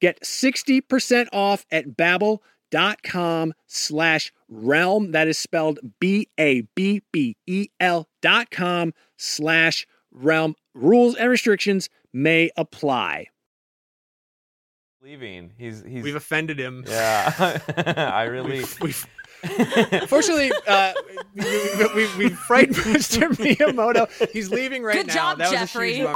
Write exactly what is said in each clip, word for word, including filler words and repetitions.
Get sixty percent off at babbel.com slash realm. That is spelled B A B B E L dot com slash realm. Rules and restrictions may apply. Leaving. He's, he's... We've offended him. Yeah. I really... We've, we've... Fortunately, uh, we, we, we frightened Mister Miyamoto. He's leaving right now. Good job, now. That Jeffrey. Was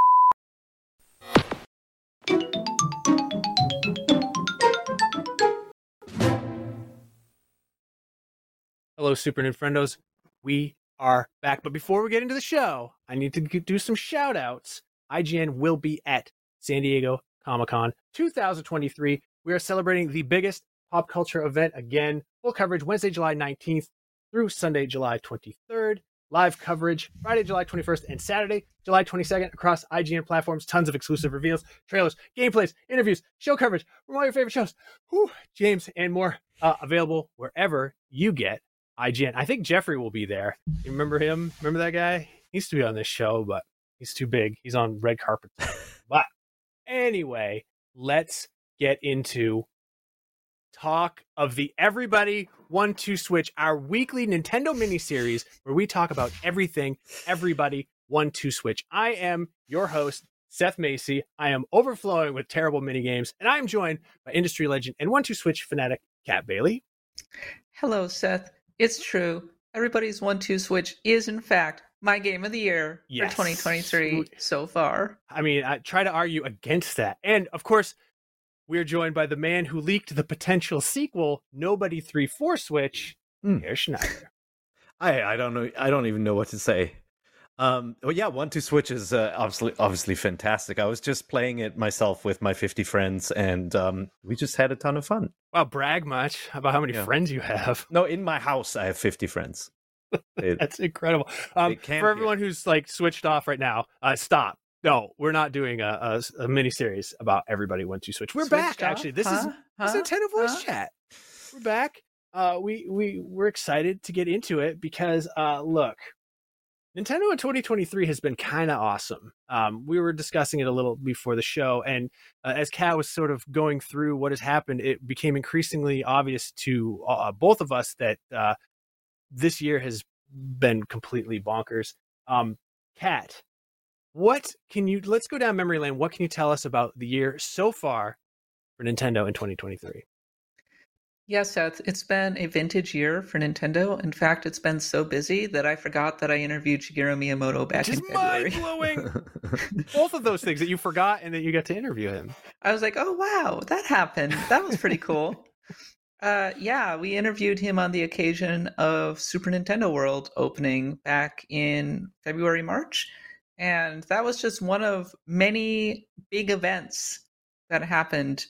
Hello, Super Ninfrendos. We are back. But before we get into the show, I need to do some shout outs. I G N will be at San Diego Comic-Con twenty twenty-three. We are celebrating the biggest pop culture event again. Full coverage Wednesday, July nineteenth through Sunday, July twenty-third. Live coverage Friday, July twenty-first and Saturday, July twenty-second across I G N platforms. Tons of exclusive reveals, trailers, gameplays, interviews, show coverage from all your favorite shows. Whew, James and more uh, available wherever you get I G N. I think Jeffrey will be there. You remember him? Remember that guy? He used to be on this show, but he's too big. He's on red carpet. But anyway, let's get into talk of the Everybody One Two Switch, our weekly Nintendo miniseries where we talk about everything Everybody One Two Switch. I am your host, Seth Macy. I am overflowing with terrible minigames, and I am joined by industry legend and One Two Switch fanatic, Kat Bailey. Hello, Seth. It's true. Everybody's one two Switch is, in fact, my game of the year yes. for twenty twenty-three so far. I mean, I try to argue against that. And, of course, we're joined by the man who leaked the potential sequel, Nobody three four Switch, mm. Peer Schneider. I I don't know. I don't even know what to say. Um, well, yeah, One Two Switch is uh, obviously obviously fantastic. I was just playing it myself with my fifty friends, and um, we just had a ton of fun. Wow, brag much about how many yeah. friends you have? No, in my house, I have fifty friends. It, That's incredible. Um, for everyone be. who's like switched off right now, uh, stop. No, we're not doing a, a, a mini-series about Everybody One Two Switch. We're Switched back, up? actually. This huh? is huh? this Nintendo Voice huh? Chat. We're back. Uh, we we we're excited to get into it because uh, look. Nintendo in twenty twenty-three has been kind of awesome. Um, we were discussing it a little before the show, and uh, as Kat was sort of going through what has happened, it became increasingly obvious to uh, both of us that uh, this year has been completely bonkers. Um, Kat, what can you? Let's go down memory lane. What can you tell us about the year so far for Nintendo in twenty twenty-three? Yeah, Seth, it's been a vintage year for Nintendo. In fact, it's been so busy that I forgot that I interviewed Shigeru Miyamoto back Which in February. It's mind-blowing! Both of those things that you forgot and that you got to interview him. I was like, oh, wow, that happened. That was pretty cool. uh, yeah, we interviewed him on the occasion of Super Nintendo World opening back in February, March. And that was just one of many big events that happened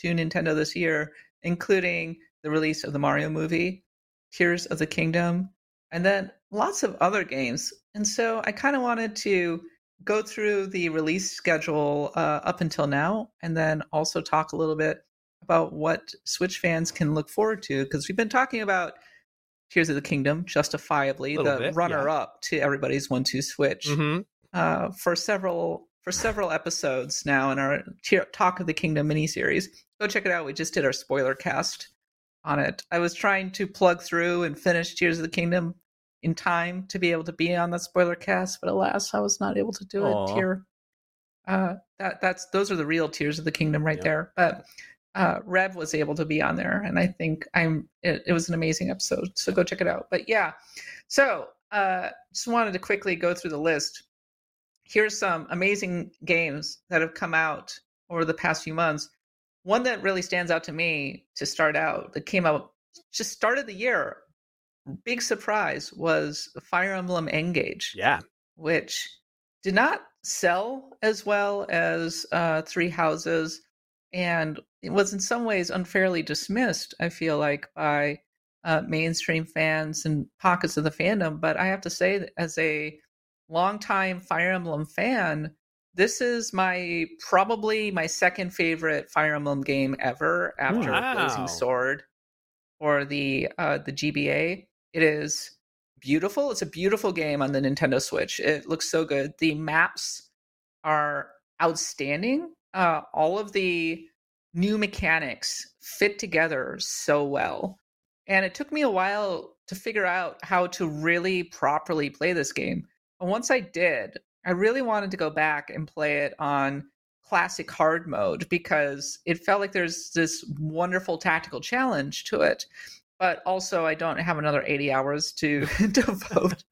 to Nintendo this year, including the release of the Mario movie, Tears of the Kingdom, and then lots of other games. And so I kind of wanted to go through the release schedule uh, up until now, and then also talk a little bit about what Switch fans can look forward to, because we've been talking about Tears of the Kingdom, justifiably, the bit, runner-up yeah. to everybody's one two Switch, mm-hmm. uh, for several for several episodes now in our Talk of the Kingdom miniseries. Go check it out. We just did our spoiler cast on it. I was trying to plug through and finish Tears of the Kingdom in time to be able to be on the spoiler cast, but alas, I was not able to do Aww. it here. Uh, that that's those are the real Tears of the Kingdom right yeah. there. But uh, Rev was able to be on there, and I think I'm. It, it was an amazing episode, so go check it out. But yeah, so uh, just wanted to quickly go through the list. Here's some amazing games that have come out over the past few months. One that really stands out to me to start out that came out just started the year, big surprise, was Fire Emblem Engage. Yeah. Which did not sell as well as uh, Three Houses, and it was in some ways unfairly dismissed, I feel like, by uh, mainstream fans and pockets of the fandom. But I have to say that as a longtime Fire Emblem fan, this is my probably my second favorite Fire Emblem game ever after wow. Blazing Sword or the uh, the G B A. It is beautiful. It's a beautiful game on the Nintendo Switch. It looks so good. The maps are outstanding. Uh, all of the new mechanics fit together so well. And it took me a while to figure out how to really properly play this game. But once I did, I really wanted to go back and play it on classic hard mode because it felt like there's this wonderful tactical challenge to it. But also I don't have another eighty hours to devote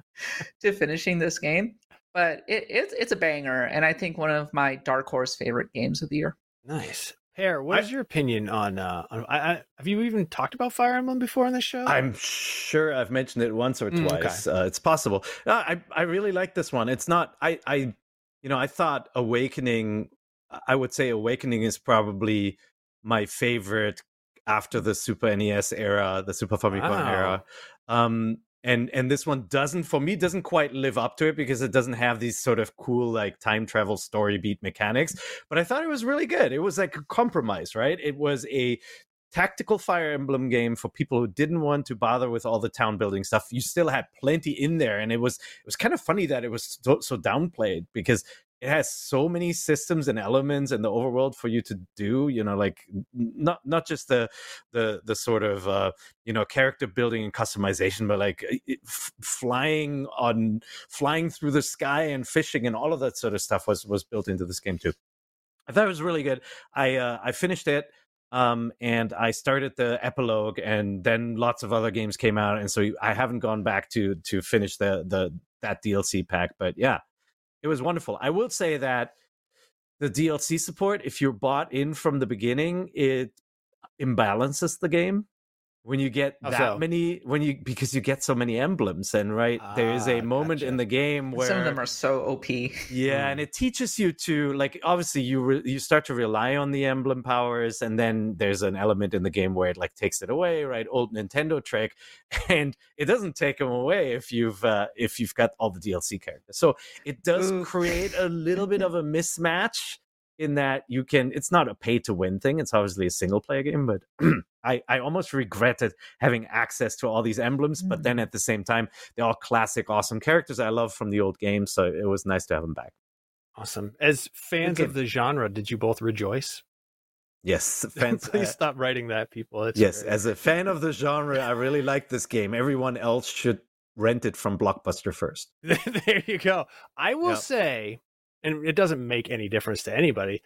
to finishing this game, but it, it, it's a banger. And I think one of my dark horse favorite games of the year. Nice. Pear, what I, is your opinion on, uh, on I, I, have you even talked about Fire Emblem before on this show? I'm sure I've mentioned it once or twice. Mm, okay. uh, it's possible. No, I, I really like this one. It's not, I, I, you know, I thought Awakening, I would say Awakening is probably my favorite after the Super N E S era, the Super Famicom wow. era. Um, and, and this one doesn't, for me, doesn't quite live up to it because it doesn't have these sort of cool, like, time travel story beat mechanics. But I thought it was really good. It was like a compromise, right? It was a tactical Fire Emblem game for people who didn't want to bother with all the town building stuff. You still had plenty in there. And it was it was kind of funny that it was so, so downplayed because it has so many systems and elements in the overworld for you to do, you know, like not not just the the the sort of, uh, you know, character building and customization, but like f- flying on flying through the sky and fishing and all of that sort of stuff was was built into this game, too. I thought it was really good. I uh, I finished it. Um, and I started the epilogue, and then lots of other games came out, and so I haven't gone back to to finish the the that D L C pack. But yeah, it was wonderful. I will say that the D L C support, if you're bought in from the beginning, it imbalances the game. when you get oh, that so. many, when you because you get so many emblems, and right ah, there is a moment gotcha. in the game where some of them are so O P. Yeah, mm. and it teaches you to, like, obviously you re- you start to rely on the emblem powers, and then there's an element in the game where it like takes it away, right? Old Nintendo trick, and it doesn't take them away if you've uh, if you've got all the D L C characters. So it does Ooh. create a little bit of a mismatch. In that you can, it's not a pay to win thing. It's obviously a single player game, but I, I almost regretted having access to all these emblems. Mm. But then at the same time, they're all classic, awesome characters I love from the old game. So it was nice to have them back. Awesome. As fans okay. of the genre, did you both rejoice? Yes. Fans, Please uh, stop writing that, people. It's yes. Great. As a fan of the genre, I really like this game. Everyone else should rent it from Blockbuster first. There you go. I will yep. say. And it doesn't make any difference to anybody.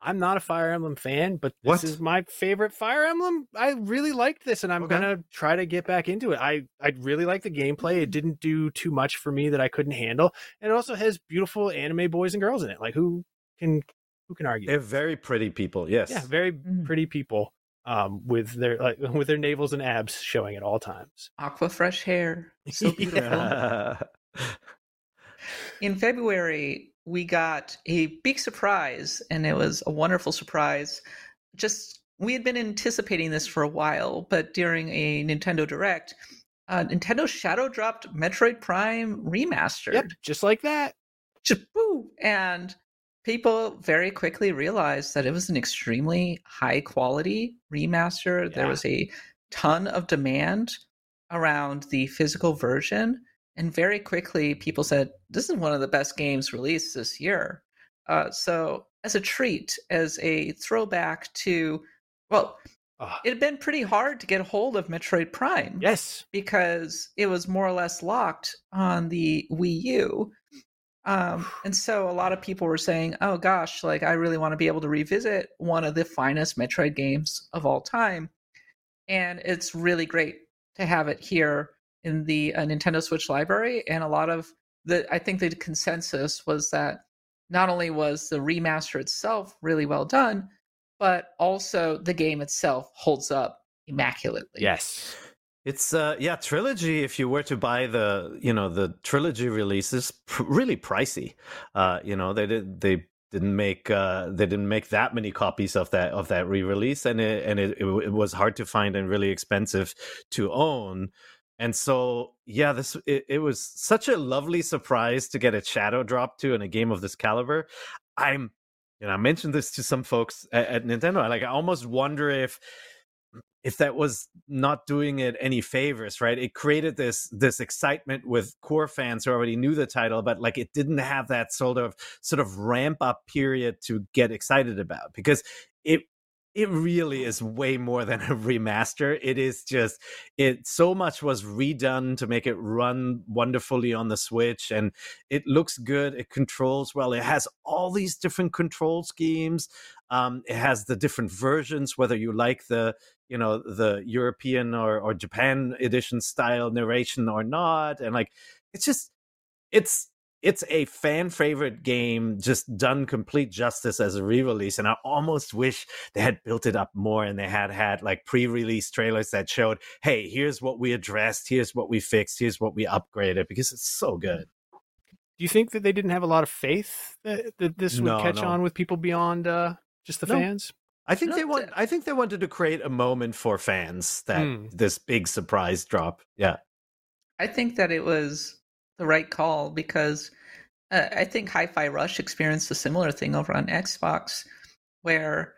I'm not a Fire Emblem fan, but this what? is my favorite Fire Emblem. I really liked this, and I'm okay. going to try to get back into it. I, I really like the gameplay. It didn't do too much for me that I couldn't handle. And it also has beautiful anime boys and girls in it. Like, who can who can argue? They're very pretty people, yes. Yeah, very mm. pretty people um, with their like, with their navels and abs showing at all times. Aqua fresh hair. It's so beautiful. Yeah. In February, we got a big surprise, and it was a wonderful surprise. Just, we had been anticipating this for a while, but during a Nintendo Direct, uh, Nintendo shadow dropped Metroid Prime Remastered. Yep, just like that. Cha-boo! And people very quickly realized that it was an extremely high-quality remaster. Yeah. There was a ton of demand around the physical version. And very quickly, people said, this is one of the best games released this year. Uh, so as a treat, as a throwback to, well, uh, it had been pretty hard to get a hold of Metroid Prime. Yes. Because it was more or less locked on the Wii U. Um, and so a lot of people were saying, oh, gosh, like, I really want to be able to revisit one of the finest Metroid games of all time. And it's really great to have it here in the uh, Nintendo Switch library. And a lot of the, I think the consensus was that not only was the remaster itself really well done, but also the game itself holds up immaculately. Yes. It's uh yeah, trilogy, if you were to buy the, you know, the trilogy releases, pr- really pricey. Uh, you know, they did, they didn't make uh, they didn't make that many copies of that of that re-release, and it, and it, it, it was hard to find and really expensive to own. And so, yeah, this it, it was such a lovely surprise to get a shadow drop to in a game of this caliber. I'm, you know, I mentioned this to some folks at, at Nintendo. Like, I almost wonder if if that was not doing it any favors, right? It created this this excitement with core fans who already knew the title, but like it didn't have that sort of sort of ramp up period to get excited about, because it. It really is way more than a remaster. It is just, it so much was redone to make it run wonderfully on the Switch, and it looks good. It controls well. It has all these different control schemes. Um, it has the different versions, whether you like the, you know, the European or, or Japan edition style narration or not. And like, it's just, it's, It's a fan favorite game, just done complete justice as a re-release. And I almost wish they had built it up more, and they had had like pre-release trailers that showed, hey, here's what we addressed, here's what we fixed, here's what we upgraded, because it's so good. Do you think that they didn't have a lot of faith that, that this would no, catch no. on with people beyond uh, just the no. fans? I think, they want, I think they wanted to create a moment for fans, that mm. this big surprise drop. Yeah. I think that it was the right call, because uh, I think Hi-Fi Rush experienced a similar thing over on Xbox, where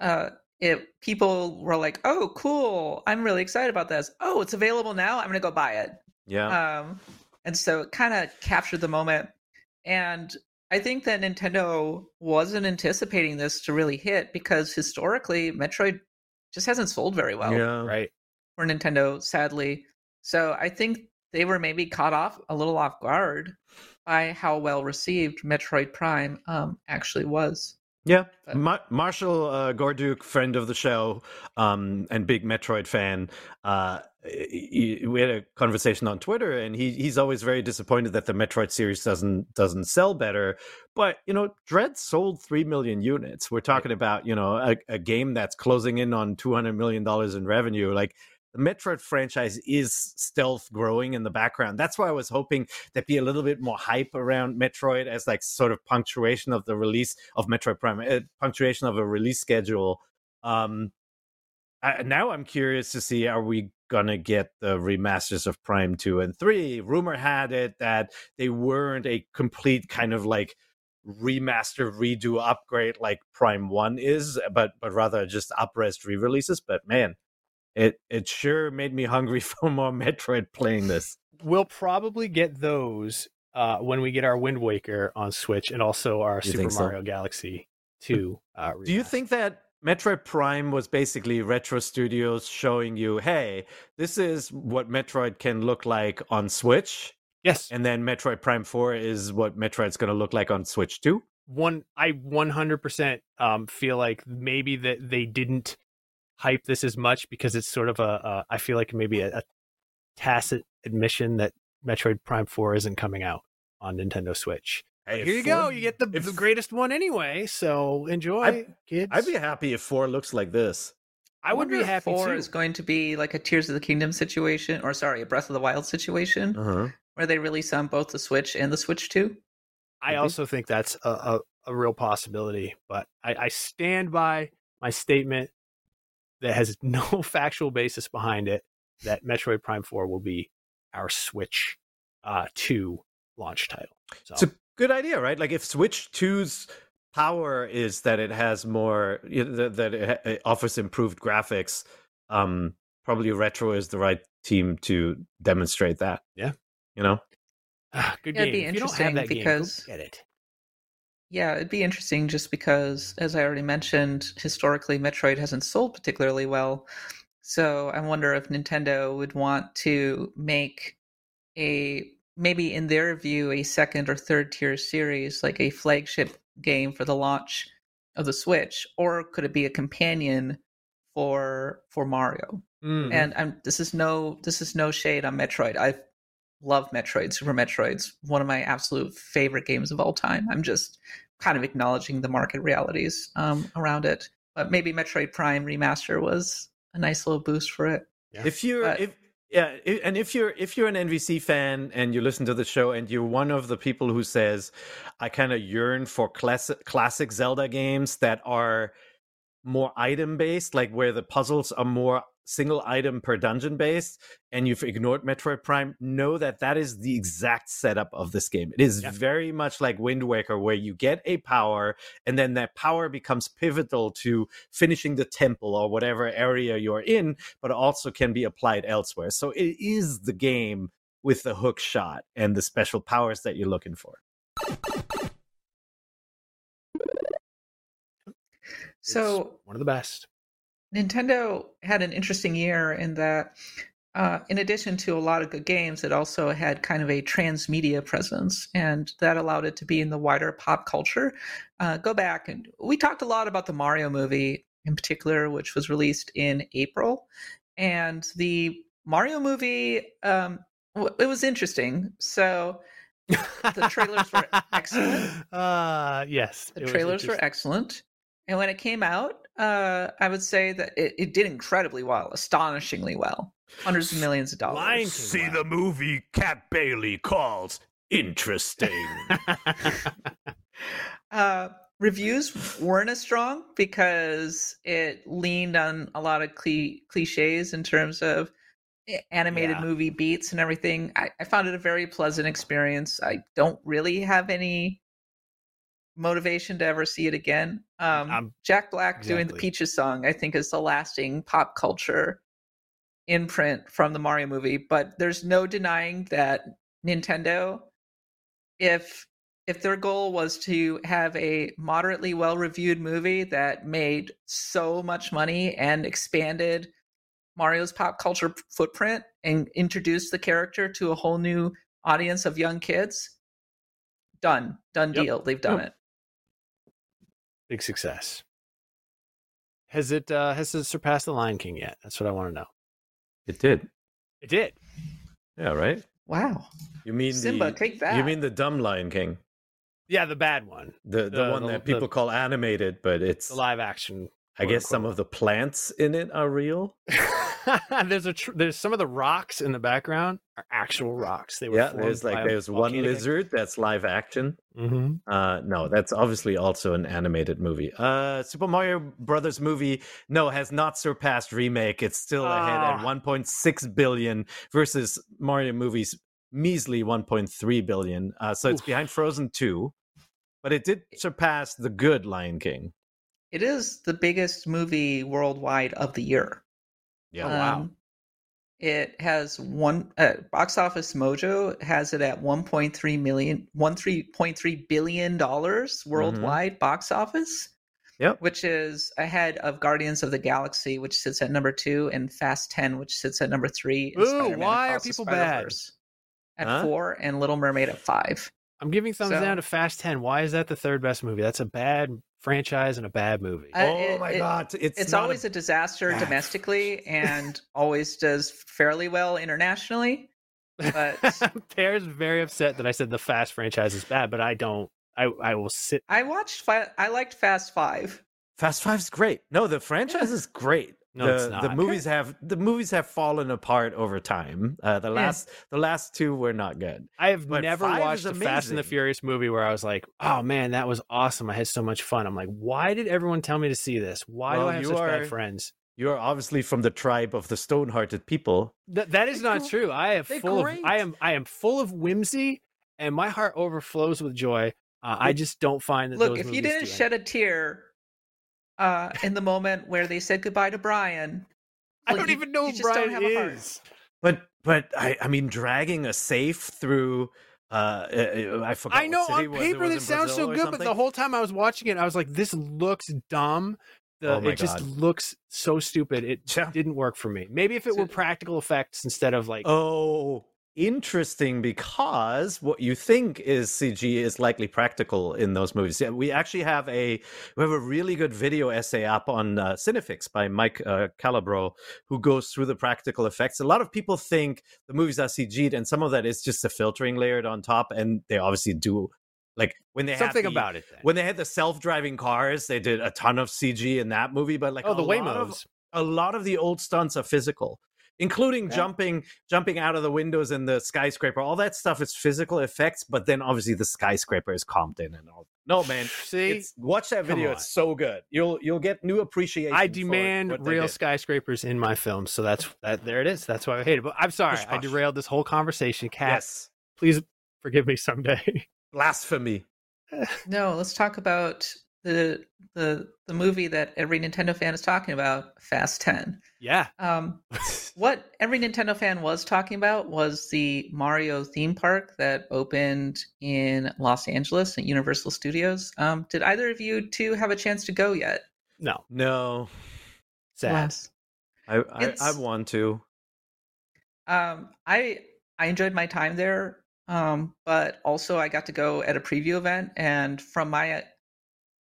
uh, it people were like, "Oh, cool! I'm really excited about this. Oh, it's available now. I'm gonna go buy it." Yeah. Um, and so it kind of captured the moment, and I think that Nintendo wasn't anticipating this to really hit, because historically, Metroid just hasn't sold very well, yeah, right? For Nintendo, sadly. So I think they were maybe caught off a little off guard by how well received Metroid Prime um, actually was. Yeah, Mar- Marshall uh, Gorduke, friend of the show, um, and big Metroid fan, uh, we had a conversation on Twitter, and he he's always very disappointed that the Metroid series doesn't doesn't sell better. But, you know, Dread sold three million units. We're talking about, you know, a, a game that's closing in on two hundred million dollars in revenue. Like, the Metroid franchise is stealth growing in the background. That's why I was hoping there'd be a little bit more hype around Metroid as like sort of punctuation of the release of Metroid Prime, uh, punctuation of a release schedule. Um, I, now I'm curious to see, are we gonna get the remasters of Prime two and three? Rumor had it that they weren't a complete kind of like remaster, redo, upgrade like Prime one is, but but rather just up-res re-releases. But man, It it sure made me hungry for more Metroid playing this. We'll probably get those uh, when we get our Wind Waker on Switch and also our you Super Mario so? Galaxy two. Uh, Do you think that Metroid Prime was basically Retro Studios showing you, hey, this is what Metroid can look like on Switch? Yes. And then Metroid Prime four is what Metroid's going to look like on Switch two? One, I one hundred percent um, feel like maybe that they didn't hype this as much because it's sort of a, uh, I feel like maybe a, a tacit admission that Metroid Prime four isn't coming out on Nintendo Switch. Hey, here you four, go, you get the, if, the greatest one anyway, so enjoy, I, kids. I'd be happy if four looks like this. I, I would be happy if four too. Is going to be like a Tears of the Kingdom situation, or sorry, a Breath of the Wild situation, uh-huh. where they release on both the Switch and the Switch two. I Maybe. also think that's a, a, a real possibility, but I, I stand by my statement that has no factual basis behind it, that Metroid Prime four will be our Switch uh, two launch title. So. It's a good idea, right? Like, if Switch two's power is that it has more, that it offers improved graphics, um, probably Retro is the right team to demonstrate that. Yeah. You know? Ah, good yeah, game. It'd be interesting if you don't have that game, go get it. Yeah, it'd be interesting just because, as I already mentioned, historically Metroid hasn't sold particularly well. So I wonder if Nintendo would want to make a, maybe in their view, a second or third tier series, like a flagship game for the launch of the Switch, or could it be a companion for for Mario? Mm. And I'm, this is no this is no shade on Metroid. I love Metroid. Super Metroid's one of my absolute favorite games of all time. I'm just kind of acknowledging the market realities um, around it. But maybe Metroid Prime Remaster was a nice little boost for it. Yeah. If you're, but, if yeah, and if you're if you're an N V C fan and you listen to the show and you're one of the people who says, I kind of yearn for classic classic Zelda games that are more item based, like where the puzzles are more single item per dungeon based, and you've ignored Metroid Prime, know that that is the exact setup of this game. It is yeah. very much like Wind Waker, where you get a power, and then that power becomes pivotal to finishing the temple or whatever area you're in, but also can be applied elsewhere. So it is the game with the hook shot and the special powers that you're looking for. So it's one of the best. Nintendo had an interesting year in that, uh, in addition to a lot of good games, it also had kind of a transmedia presence, and that allowed it to be in the wider pop culture. Uh, go back, and we talked a lot about the Mario movie in particular, which was released in April, and the Mario movie, um, it was interesting. So the trailers were excellent. Uh, yes, the trailers were excellent, and when it came out, Uh, I would say that it, it did incredibly well, astonishingly well. Hundreds of millions of dollars. Lion King, see wow. the movie Kat Bailey calls interesting. uh, reviews weren't as strong because it leaned on a lot of cl- cliches in terms of animated yeah. movie beats and everything. I, I found it a very pleasant experience. I don't really have any motivation to ever see it again. Um, I'm, Jack Black exactly. doing the Peaches song, I think, is the lasting pop culture imprint from the Mario movie. But there's no denying that Nintendo, if if their goal was to have a moderately well-reviewed movie that made so much money and expanded Mario's pop culture footprint and introduced the character to a whole new audience of young kids, Done. Done deal. Yep. They've done yep. it. Big success. Has it uh, has it surpassed the Lion King yet? That's what I want to know. It did. It did. Yeah, right? Wow. You mean Simba, the, take that. You mean the dumb Lion King? Yeah, the bad one. The the, the one the, that people the, call animated, but it's the live action. I guess some of the plants in it are real. there's a tr- there's some of the rocks in the background are actual rocks. They were yeah. There's like there's one lizard that's live action. Mm-hmm. Uh, no, that's obviously also an animated movie. Uh, Super Mario Brothers movie no has not surpassed remake. It's still ah. ahead at one point six billion versus Mario movies measly one point three billion. Uh, so Oof. It's behind Frozen two, but it did surpass the good Lion King. It is the biggest movie worldwide of the year. Yeah, wow. Um, it has one uh, Box Office Mojo has it at one point three million one point three billion dollars worldwide mm-hmm. box office. Yep. Which is ahead of Guardians of the Galaxy, which sits at number two, and Fast ten, which sits at number three. And Ooh, Spider-Man why are people bad? At huh? four and Little Mermaid at five. I'm giving thumbs so, down to Fast ten. Why is that the third best movie? That's a bad franchise and a bad movie. Uh, oh it, my it, God. It's, it's always a, a disaster bad. domestically and always does fairly well internationally. But Pear's very upset that I said the Fast franchise is bad, but I don't. I, I will sit. I watched, fi- I liked Fast five. Fast five's great. No, the franchise yeah. is great. No, the, it's not. the movies have the movies have fallen apart over time. Uh, the last yeah. the last two were not good. I have but never watched a Fast and the Furious movie where I was like, "Oh man, that was awesome! I had so much fun." I'm like, "Why did everyone tell me to see this? Why well, do I have such are, bad friends?" You are obviously from the tribe of the stone-hearted people. Th- that is they're not true. I am full. Of, I am I am full of whimsy, and my heart overflows with joy. Uh, I just don't find that. Look, those if movies you didn't shed anything. a tear. Uh, in the moment where they said goodbye to Brian, like, I don't even know who Brian is. But but I I mean dragging a safe through uh I forgot. I know on paper that sounds so good, but the whole time I was watching it, I was like, this looks dumb. The, oh my it just God. looks so stupid. It yeah. didn't work for me. Maybe if it were practical effects instead of like oh. Interesting, because what you think is C G is likely practical in those movies. Yeah, we actually have a we have a really good video essay up on uh, Cinefix by Mike uh, Calabro, who goes through the practical effects. A lot of people think the movies are C G'd, and some of that is just the filtering layered on top, and they obviously do. Like when they something had the, about it. Then. When they had the self-driving cars, they did a ton of C G in that movie, but like oh, the Waymos. Lot of, a lot of the old stunts are physical. Including yeah. jumping, jumping out of the windows in the skyscraper, all that stuff is physical effects. But then, obviously, the skyscraper is comped in and all. No man, see, it's, watch that video; it's so good. You'll you'll get new appreciation. I demand for real skyscrapers in my films. So that's that. There it is. That's why I hate it. But I'm sorry, push, push. I derailed this whole conversation. Kat, yes, please forgive me someday. Blasphemy. No, let's talk about the the the movie that every Nintendo fan is talking about, Fast ten. Yeah. Um, what every Nintendo fan was talking about was the Mario theme park that opened in Los Angeles at Universal Studios. Um, did either of you two have a chance to go yet? No. No. Sad. I, I, I want to. Um, I I enjoyed my time there, um, but also I got to go at a preview event, and from my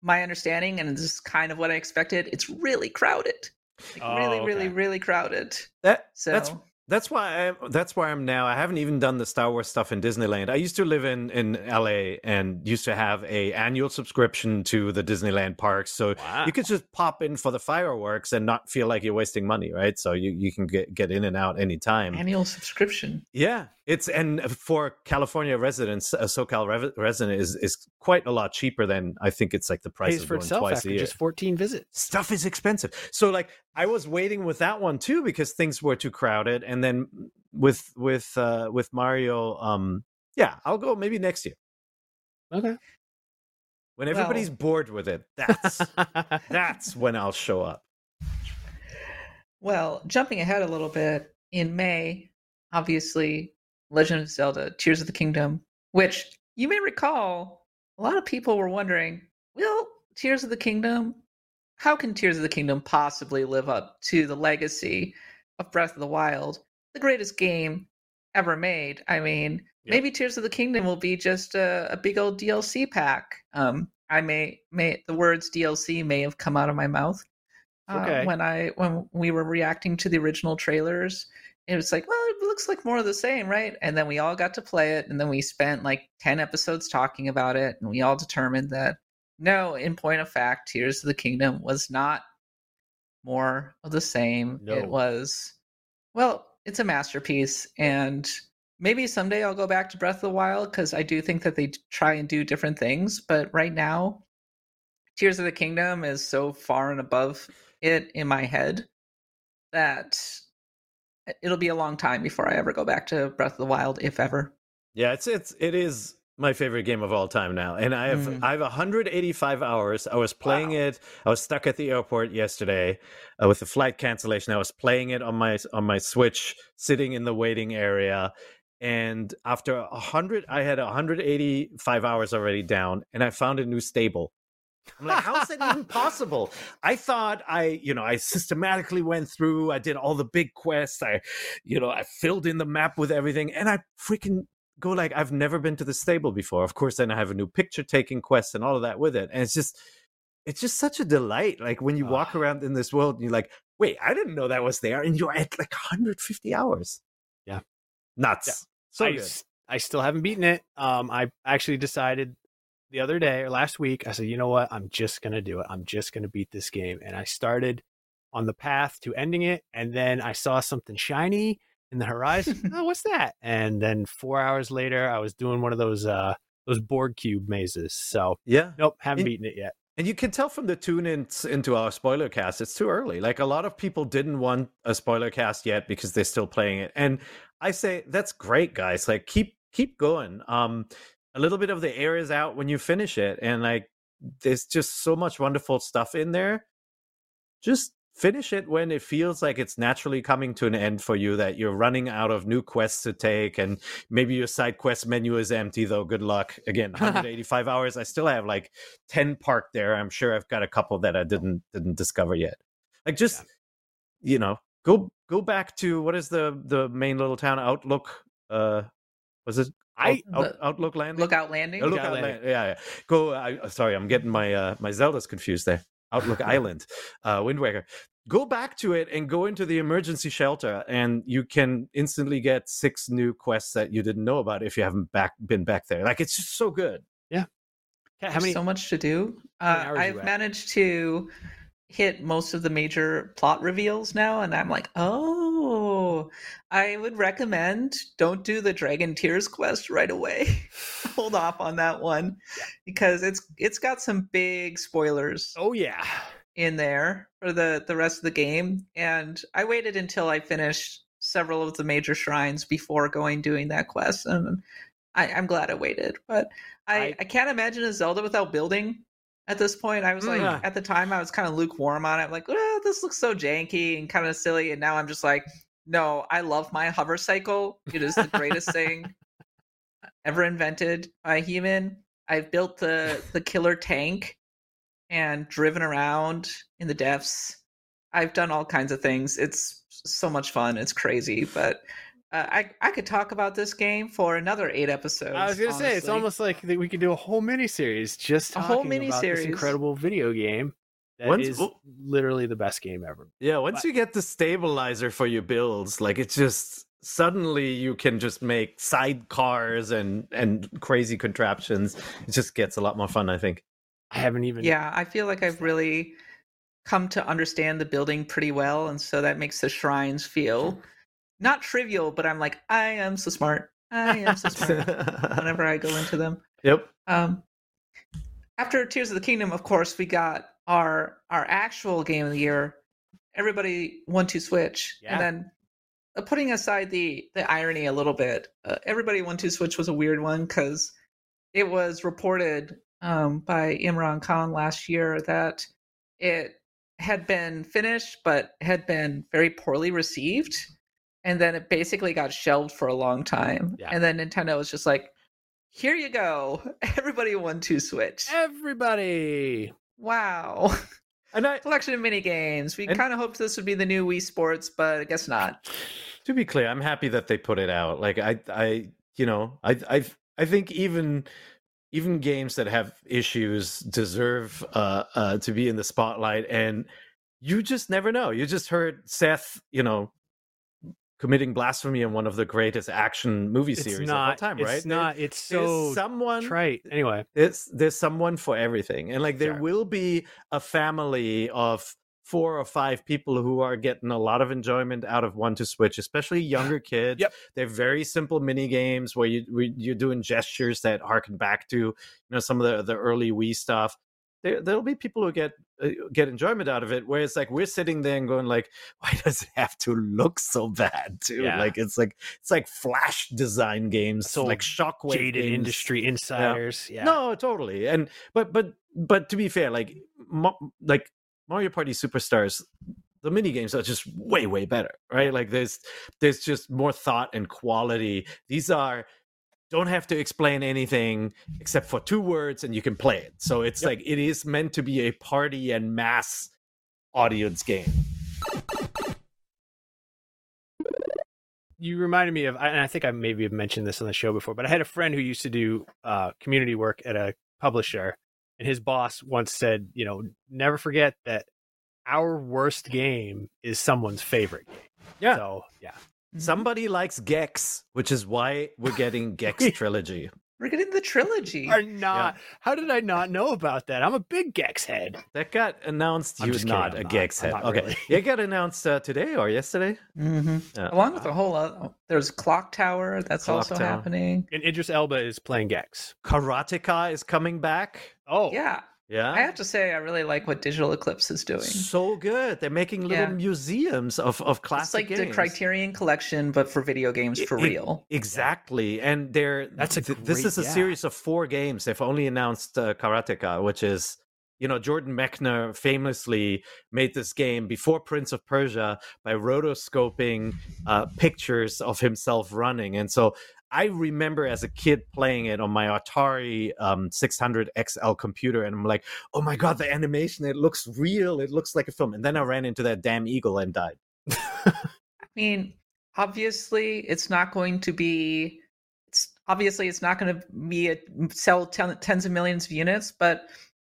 my understanding, and this is kind of what I expected, it's really crowded. Like oh, really, okay. really, really crowded. That so. that's that's why I'm, that's why I'm now. I haven't even done the Star Wars stuff in Disneyland. I used to live in, in L A and used to have a annual subscription to the Disneyland parks, so wow. you could just pop in for the fireworks and not feel like you're wasting money, right? So you, you can get, get in and out anytime. Annual subscription. Yeah, it's and for California residents, a SoCal re- resident is is quite a lot cheaper than I think it's like the price Pays of for going twice after a year. Just fourteen visits. Stuff is expensive, so like. I was waiting with that one too because things were too crowded, and then with with uh, with Mario, um, yeah, I'll go maybe next year. Okay. When everybody's well, bored with it, that's that's when I'll show up. Well, jumping ahead a little bit, in May, obviously, Legend of Zelda: Tears of the Kingdom, which you may recall, a lot of people were wondering, will Tears of the Kingdom? How can Tears of the Kingdom possibly live up to the legacy of Breath of the Wild, the greatest game ever made? I mean, yep. maybe Tears of the Kingdom will be just a, a big old D L C pack. Um, I may, may the words D L C may have come out of my mouth uh, okay. when I when we were reacting to the original trailers. It was like, well, it looks like more of the same, right? And then we all got to play it, and then we spent like ten episodes talking about it, and we all determined that, no, in point of fact, Tears of the Kingdom was not more of the same. No. It was, well, it's a masterpiece, and maybe someday I'll go back to Breath of the Wild, because I do think that they try and do different things, but right now, Tears of the Kingdom is so far and above it in my head that it'll be a long time before I ever go back to Breath of the Wild, if ever. Yeah, it's it's it is my favorite game of all time now, and I have mm. I have one hundred eighty-five hours. I was playing wow. it. I was stuck at the airport yesterday uh, with the flight cancellation. I was playing it on my on my Switch, sitting in the waiting area, and after one hundred, I had one hundred eighty-five hours already down, and I found a new stable. I'm like, how is that even possible? I thought I, you know, I systematically went through. I did all the big quests. I, you know, I filled in the map with everything. And I freaking go like, I've never been to the stable before. Of course, then I have a new picture taking quest and all of that with it. And it's just, it's just such a delight. Like when you walk around in this world and you're like, wait, I didn't know that was there. And you're at like one hundred fifty hours. Yeah. Nuts. Yeah. So I, good. I still haven't beaten it. Um, I actually decided the other day or last week, I said, you know what? I'm just going to do it. I'm just going to beat this game. And I started on the path to ending it. And then I saw something shiny in the horizon. Oh, what's that? And then four hours later, I was doing one of those, uh, those board cube mazes. So yeah, nope, haven't and, beaten it yet. And you can tell from the tune in into our spoiler cast, it's too early. Like a lot of people didn't want a spoiler cast yet because they're still playing it. And I say, that's great, guys. Like keep, keep going. Um, A little bit of the air is out when you finish it. And like, there's just so much wonderful stuff in there. Just finish it when it feels like it's naturally coming to an end for you, that you're running out of new quests to take. And maybe your side quest menu is empty, though. Good luck. Again, one hundred eighty-five hours. I still have like ten parked there. I'm sure I've got a couple that I didn't, didn't discover yet. Like just, yeah. you know, go, go back to what is the, the main little town Outlook. Uh, was it? I out, out, Outlook Landing. Lookout Landing. Oh, Lookout Landing. Landing. Yeah, yeah. Go. I, sorry, I'm getting my uh, my Zeldas confused there. Outlook Island, uh, Wind Waker. Go back to it and go into the emergency shelter, and you can instantly get six new quests that you didn't know about if you haven't back been back there. Like it's just so good. Yeah. There's how many, so much to do. Uh, I've managed to hit most of the major plot reveals now, and I'm like, oh, I would recommend don't do the Dragon Tears quest right away. Hold off on that one, because it's it's got some big spoilers. Oh yeah, in there for the the rest of the game. And I waited until I finished several of the major shrines before going doing that quest, and I, I'm glad I waited. But I, I I can't imagine a Zelda without building. At this point, I was like, mm. at the time, I was kind of lukewarm on it. Like, well, this looks so janky and kind of silly. And now I'm just like, no, I love my hover cycle. It is the greatest thing ever invented by a human. I've built the, the killer tank and driven around in the depths. I've done all kinds of things. It's so much fun. It's crazy. But uh, I, I could talk about this game for another eight episodes. I was going to say, it's almost like we could do a whole miniseries just talking a whole mini about series. This incredible video game that once, is oh, literally the best game ever. Yeah, once but, you get the stabilizer for your builds, like it's just suddenly you can just make sidecars and, and crazy contraptions. It just gets a lot more fun, I think. I haven't even... Yeah, I feel like I've really come to understand the building pretty well, and so that makes the shrines feel... not trivial, but I'm like, I am so smart. I am so smart whenever I go into them. Yep. Um, after Tears of the Kingdom, of course, we got our our actual game of the year, Everybody One Two Switch. Yeah. And then uh, putting aside the, the irony a little bit, uh, Everybody One Two Switch was a weird one because it was reported um, by Imran Khan last year that it had been finished but had been very poorly received. And then it basically got shelved for a long time. Yeah. And then Nintendo was just like, here you go. Everybody One Two Switch. Everybody. Wow. And I, collection of mini games. We kind of hoped this would be the new Wii Sports, but I guess not. To be clear, I'm happy that they put it out. Like I, I, you know, I, I, I think even, even games that have issues deserve uh, uh, to be in the spotlight. And you just never know. You just heard Seth, you know, committing blasphemy in one of the greatest action movie it's series not, of all time, right? It's not. It's so someone, trite. Anyway. It's, there's someone for everything. And like there sure. will be a family of four or five people who are getting a lot of enjoyment out of One to Switch, especially younger kids. Yep. They're very simple mini games where you where you're doing gestures that harken back to, you know, some of the, the early Wii stuff. There, there'll be people who get uh, get enjoyment out of it, where it's like we're sitting there and going like, why does it have to look so bad too? Yeah. Like it's like it's like flash design games, so like shockwave jaded games. Industry insiders. Yeah. yeah, no, totally. And but but but to be fair, like mo- like. Mario Party Superstars, the mini games are just way, way better, right? Like there's there's just more thought and quality. These are don't have to explain anything except for two words and you can play it. So it's yep. like it is meant to be a party and mass audience game. You reminded me of, and I think I maybe have mentioned this on the show before, but I had a friend who used to do uh, community work at a publisher. And his boss once said, you know, never forget that our worst game is someone's favorite game. Yeah. So, yeah. Somebody likes Gex, which is why we're getting Gex Trilogy. We're getting the trilogy. Are not. Yeah. How did I not know about that? I'm a big Gex head. That got announced. I'm you were not I'm a not, Gex head. Okay. Really. It got announced uh, today or yesterday. Mm-hmm. Yeah. Along with a whole other. There's Clock Tower. That's Clock also Tower. happening. And Idris Elba is playing Gex. Karateka is coming back. Oh. Yeah. Yeah. I have to say, I really like what Digital Eclipse is doing. So good. They're making little yeah. museums of, of classic games. It's like games. The Criterion Collection, but for video games for it, real. Exactly. Yeah. And they're, That's a th- great, this is a yeah. series of four games. They've only announced uh, Karateka, which is, you know, Jordan Mechner famously made this game before Prince of Persia by rotoscoping uh, pictures of himself running. And so I remember as a kid playing it on my Atari um, six hundred X L computer, and I'm like, oh my God, the animation, it looks real. It looks like a film. And then I ran into that damn eagle and died. I mean, obviously, it's not going to be, it's, obviously, it's not going to be a, sell ten, tens of millions of units, but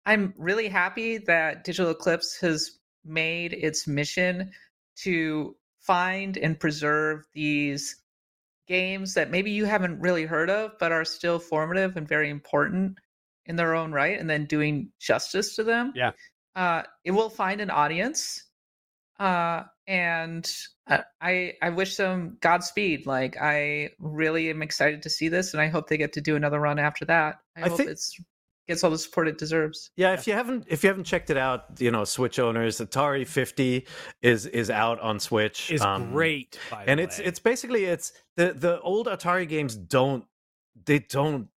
I'm really happy that Digital Eclipse has made its mission to find and preserve these games that maybe you haven't really heard of, but are still formative and very important in their own right, and then doing justice to them. Yeah, uh, it will find an audience, uh, and I I wish them Godspeed. Like I really am excited to see this, and I hope they get to do another run after that. I, I hope think... it's. gets all the support it deserves. Yeah, yeah, if you haven't if you haven't checked it out, you know, Switch owners, Atari fifty is is out on Switch. It's um, great. By and the it's way. it's basically it's the the old Atari games don't they don't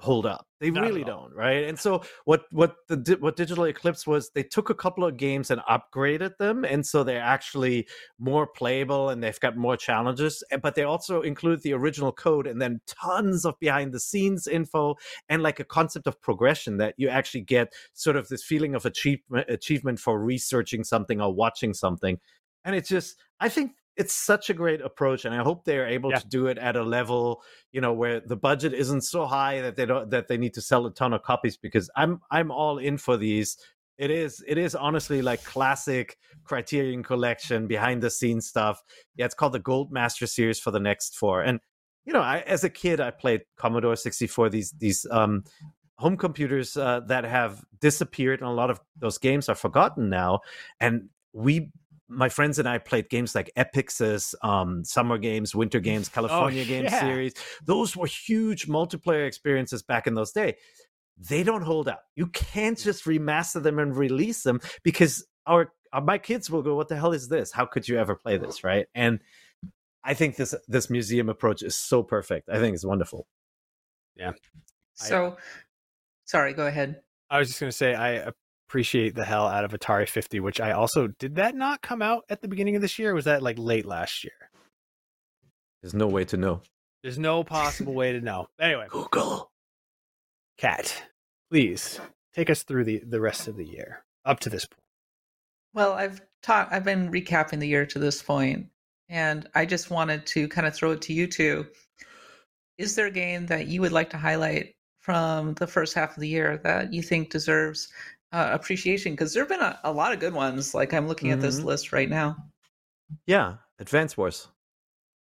hold up. They Not really don't, right? And so what what the what Digital Eclipse was, they took a couple of games and upgraded them, and so they're actually more playable and they've got more challenges, but they also include the original code and then tons of behind the scenes info and like a concept of progression that you actually get sort of this feeling of achievement achievement for researching something or watching something. And it's just, I think it's such a great approach, and I hope they are able yeah. to do it at a level, you know, where the budget isn't so high that they don't that they need to sell a ton of copies. Because I'm I'm all in for these. It is it is honestly like classic Criterion Collection behind the scenes stuff. Yeah, it's called the Gold Master series for the next four. And you know, I as a kid I played Commodore sixty-four. These these um, home computers uh, that have disappeared, and a lot of those games are forgotten now. And we. My friends and I played games like Epix's, um, Summer Games, Winter Games, California oh, Games yeah. series. Those were huge multiplayer experiences back in those days. They don't hold up. You can't just remaster them and release them because our, our my kids will go, what the hell is this? How could you ever play this, right? And I think this this museum approach is so perfect. I think it's wonderful. Yeah. So, I, sorry, go ahead. I was just going to say, I appreciate the hell out of Atari fifty, which I also did that not come out at the beginning of this year? Or was that like late last year? There's no way to know. There's no possible way to know. Anyway, Google. Kat, please take us through the, the rest of the year up to this point. Well, I've talked. I've been recapping the year to this point, and I just wanted to kind of throw it to you two. Is there a game that you would like to highlight from the first half of the year that you think deserves Uh, appreciation? Because there have been a, a lot of good ones. Like I'm looking mm-hmm. at this list right now. Yeah, Advance Wars.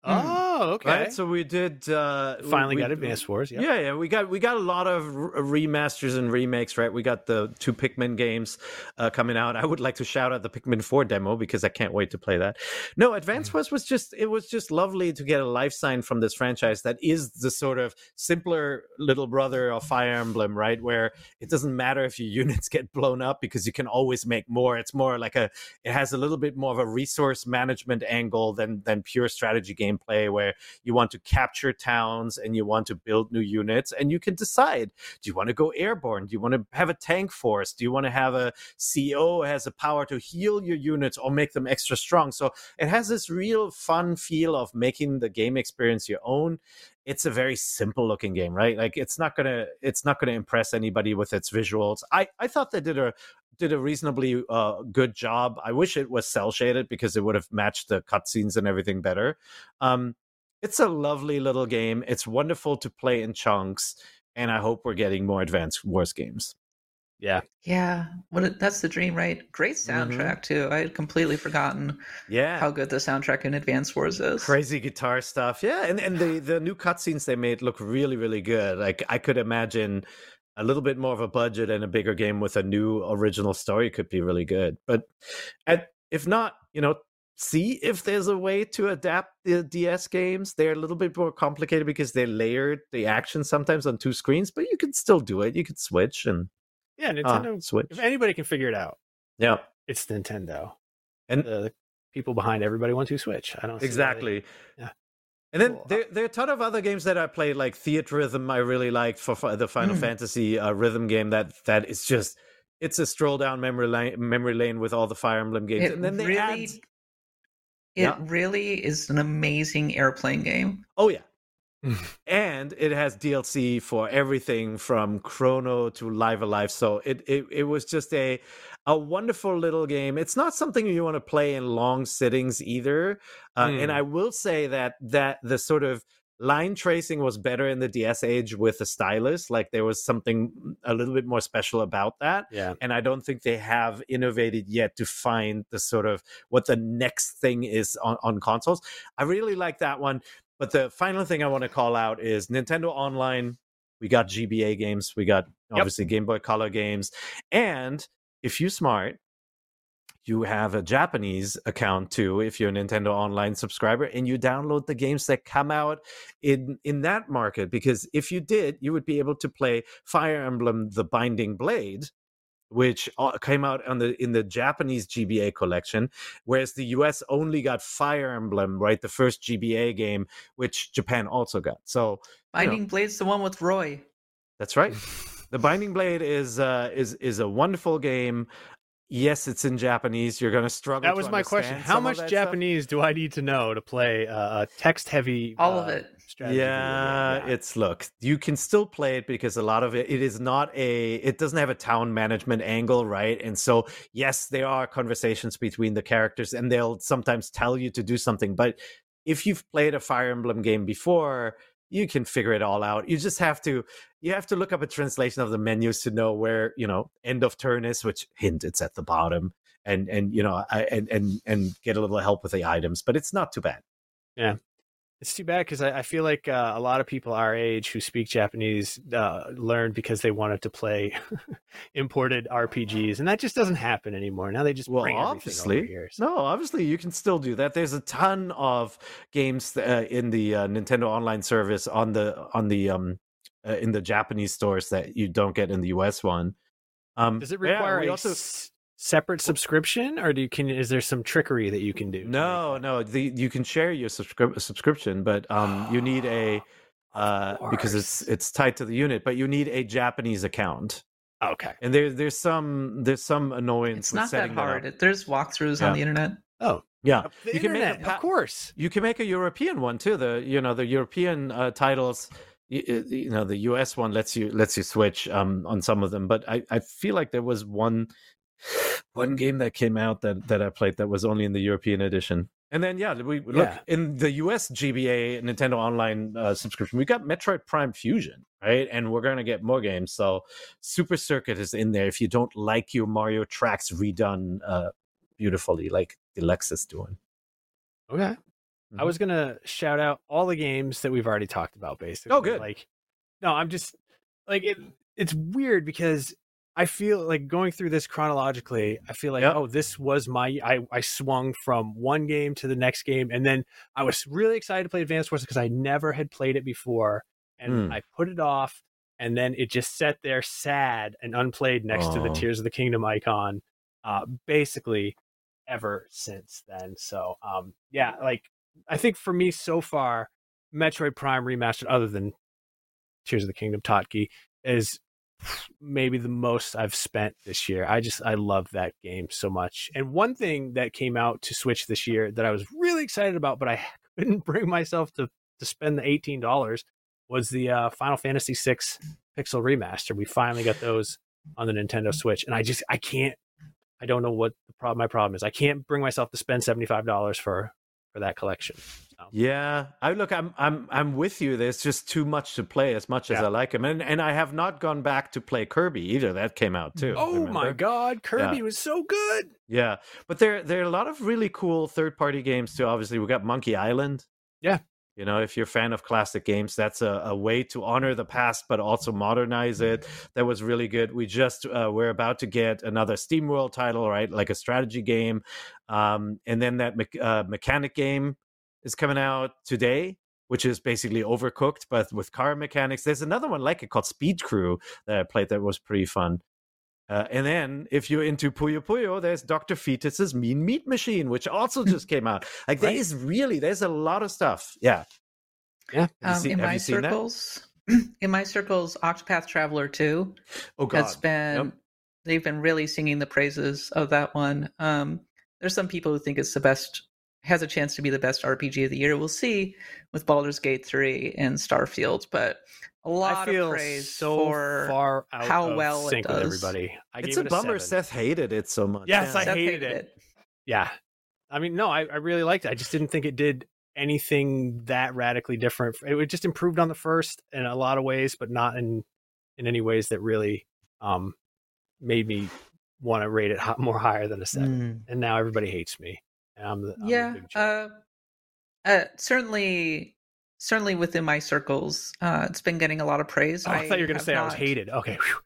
Oh, okay. Right? So we did uh, finally we, got Advance Wars. Yeah. yeah, yeah. We got we got a lot of remasters and remakes, right? We got the two Pikmin games uh, coming out. I would like to shout out the Pikmin four demo because I can't wait to play that. No, Advance Wars was just it was just lovely to get a life sign from this franchise that is the sort of simpler little brother of Fire Emblem, right? Where it doesn't matter if your units get blown up because you can always make more. It's more like a it has a little bit more of a resource management angle than than pure strategy game. Play where you want to capture towns and you want to build new units, and you can decide, do you want to go airborne? Do you want to have a tank force? Do you want to have a C O who has a power to heal your units or make them extra strong? So it has this real fun feel of making the game experience your own. It's a very simple looking game, right? Like it's not gonna it's not gonna impress anybody with its visuals. I I thought they did a did a reasonably uh, good job. I wish it was cel shaded because it would have matched the cutscenes and everything better. Um, it's a lovely little game. It's wonderful to play in chunks, and I hope we're getting more Advance Wars games. Yeah, yeah. Well, that's the dream, right? Great soundtrack mm-hmm. too. I had completely forgotten. Yeah. How good the soundtrack in Advance Wars is. Crazy guitar stuff. Yeah, and and the the new cutscenes they made look really really good. Like I could imagine. A little bit more of a budget and a bigger game with a new original story could be really good. But at, if not, you know, see if there's a way to adapt the D S games. They're a little bit more complicated because they layered the action sometimes on two screens, but you can still do it. You can switch and yeah, Nintendo uh, Switch. If anybody can figure it out, yeah, it's Nintendo and the people behind Everybody One Two Switch. I don't see exactly. They, yeah. And then cool. there, there are a ton of other games that I played, like Theater Rhythm. I really liked for, for the Final mm. Fantasy uh, rhythm game. That that is just it's a stroll down memory lane, memory lane with all the Fire Emblem games. It and then they really, add, it yeah. really is an amazing airplane game. Oh yeah. And it has D L C for everything from Chrono to Live Alive. So it, it it was just a a wonderful little game. It's not something you want to play in long sittings either. Uh, mm. And I will say that that the sort of line tracing was better in the D S age with the stylus. Like there was something a little bit more special about that. Yeah. And I don't think they have innovated yet to find the sort of what the next thing is on, on consoles. I really like that one. But the final thing I want to call out is Nintendo Online. We got G B A games. We got, obviously, yep. Game Boy Color games. And if you're smart, you have a Japanese account, too, if you're a Nintendo Online subscriber, and you download the games that come out in, in that market. Because if you did, you would be able to play Fire Emblem The Binding Blade, which came out on the in the Japanese G B A collection, whereas the U S only got Fire Emblem, right? The first G B A game, which Japan also got. So Binding you know, Blade's the one with Roy. That's right. The Binding Blade is uh, is is a wonderful game. Yes, it's in Japanese. You're going to struggle. That was to my question. How much Japanese stuff? Do I need to know to play a uh, text-heavy? All uh, of it. Strategy yeah, yeah, it's look. You can still play it because a lot of it. It is not a. It doesn't have a town management angle, right? And so, yes, there are conversations between the characters, and they'll sometimes tell you to do something. But if you've played a Fire Emblem game before, you can figure it all out. You just have to you have to look up a translation of the menus to know where, you know, end of turn is, which hint it's at the bottom, and and you know, I, and and and get a little help with the items, but it's not too bad. Yeah. It's too bad because I, I feel like uh, a lot of people our age who speak Japanese uh, learned because they wanted to play imported R P Gs, and that just doesn't happen anymore. Now they just well, bring obviously, everything over here. So. No, obviously you can still do that. There's a ton of games uh, in the uh, Nintendo Online service on the on the um uh, in the Japanese stores that you don't get in the U S one. Um, Does it require? Yeah, a... also... separate subscription, or do you can is there some trickery that you can do? No, no, the, you can share your subscri- subscription, but um, oh, you need a uh, because it's it's tied to the unit, but you need a Japanese account. Okay, and there there's some there's some annoyance. It's with not setting that hard. That there's walkthroughs yeah. on the internet. Oh. Yeah, the you internet, can make a, of course. You can make a European one too. The you know the European uh, titles. You, you know the U S one lets you lets you switch um, on some of them, but I, I feel like there was one. One game that came out that, that I played that was only in the European edition. And then, yeah, we look yeah. in the U S G B A Nintendo Online uh, subscription, we got Metroid Prime Fusion, right? And we're going to get more games. So Super Circuit is in there if you don't like your Mario tracks redone uh, beautifully like Deluxe is doing. Okay. Mm-hmm. I was going to shout out all the games that we've already talked about, basically. Oh, good. Like, no, I'm just like, it, it's weird because I feel like going through this chronologically, I feel like, yep. oh, this was my, I, I swung from one game to the next game. And then I was really excited to play Advance Wars because I never had played it before. And mm. I put it off. And then it just sat there sad and unplayed next Aww. to the Tears of the Kingdom icon, uh, basically ever since then. So, um, yeah, like I think for me so far, Metroid Prime Remastered, other than Tears of the Kingdom Totki, is maybe the most I've spent this year. I just, I love that game so much. And one thing that came out to Switch this year that I was really excited about, but I couldn't bring myself to, to spend the eighteen dollars was the uh, Final Fantasy six Pixel Remaster. We finally got those on the Nintendo Switch. And I just, I can't, I don't know what the problem, my problem is. I can't bring myself to spend seventy-five dollars for, for that collection. So. Yeah. I look, I'm, I'm, I'm with you. There's just too much to play as much yeah. as I like them. And and I have not gone back to play Kirby either. That came out too. Oh remember? my God. Kirby yeah. was so good. Yeah. But there, there are a lot of really cool third-party games too. Obviously we got Monkey Island. Yeah. You know, if you're a fan of classic games, that's a, a way to honor the past, but also modernize it. That was really good. We just, uh, we're about to get another SteamWorld title, right? Like a strategy game. Um, and then that me- uh, mechanic game is coming out today, which is basically Overcooked, but with car mechanics. There's another one like it called Speed Crew that I played that was pretty fun. Uh, and then if you're into Puyo Puyo, there's Doctor Fetus's Mean Meat Machine, which also just came out. Like right. there is really, there's a lot of stuff. Yeah. Yeah. Um, seen, in my circles, in my circles, Octopath Traveler two oh, God. has been, yep. they've been really singing the praises of that one. Um, there's some people who think it's the best, has a chance to be the best R P G of the year. We'll see with Baldur's Gate three and Starfield, but a lot I feel of praise so for far out how of well sync it does. With everybody. I it's gave a, it a bummer. Seven. Seth hated it so much. Yes, yeah. I Seth hated, hated it. it. Yeah. I mean, no, I, I really liked it. I just didn't think it did anything that radically different. It just improved on the first in a lot of ways, but not in, in any ways that really um, made me want to rate it more higher than a seven. Mm. And now everybody hates me. I'm the, I'm yeah, uh, uh, certainly, certainly within my circles, uh, it's been getting a lot of praise. Oh, I, I thought you were going to say not, I was hated. Okay. Whew.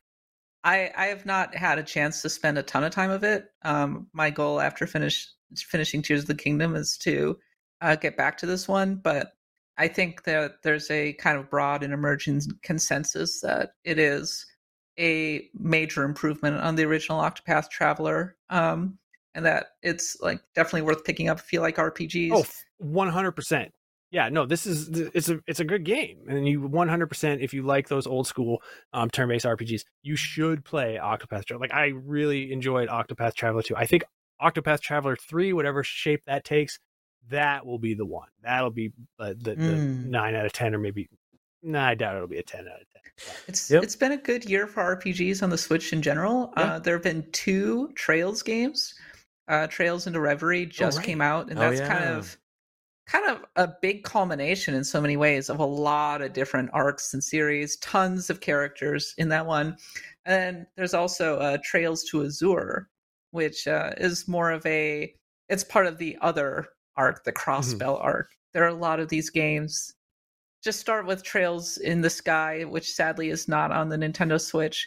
I I have not had a chance to spend a ton of time of it. Um, my goal after finish finishing Tears of the Kingdom is to uh, get back to this one, but I think that there's a kind of broad and emerging consensus that it is a major improvement on the original Octopath Traveler. Um, And that it's like definitely worth picking up if you like R P Gs. Oh, one hundred percent. Yeah, no, this is it's a it's a good game, and you one hundred percent if you like those old school um, turn-based R P Gs, you should play Octopath Traveler. Like I really enjoyed Octopath Traveler two. I think Octopath Traveler three, whatever shape that takes, that will be the one. That'll be uh, the, mm. the nine out of ten, or maybe. No, I doubt it'll be a ten out of ten. It's yep. it's been a good year for R P Gs on the Switch in general. Yeah. Uh, there have been two Trails games. Uh, Trails into Reverie just oh, right. came out, and that's oh, yeah. kind of kind of a big culmination in so many ways of a lot of different arcs and series, tons of characters in that one. And there's also uh, Trails to Azure, which uh, is more of a, it's part of the other arc, the Crossbell mm-hmm. arc. There are a lot of these games. Just start with Trails in the Sky, which sadly is not on the Nintendo Switch.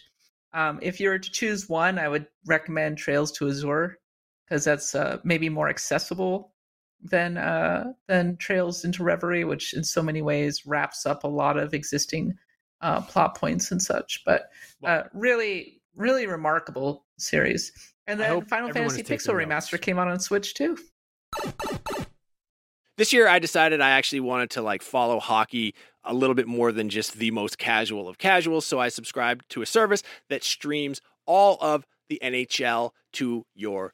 Um, if you were to choose one, I would recommend Trails to Azure, because that's uh, maybe more accessible than uh, than Trails into Reverie, which in so many ways wraps up a lot of existing uh, plot points and such. But uh, really, really remarkable series. And then Final Fantasy Pixel Remaster came out on Switch too. This year, I decided I actually wanted to like follow hockey a little bit more than just the most casual of casuals. So I subscribed to a service that streams all of the N H L to your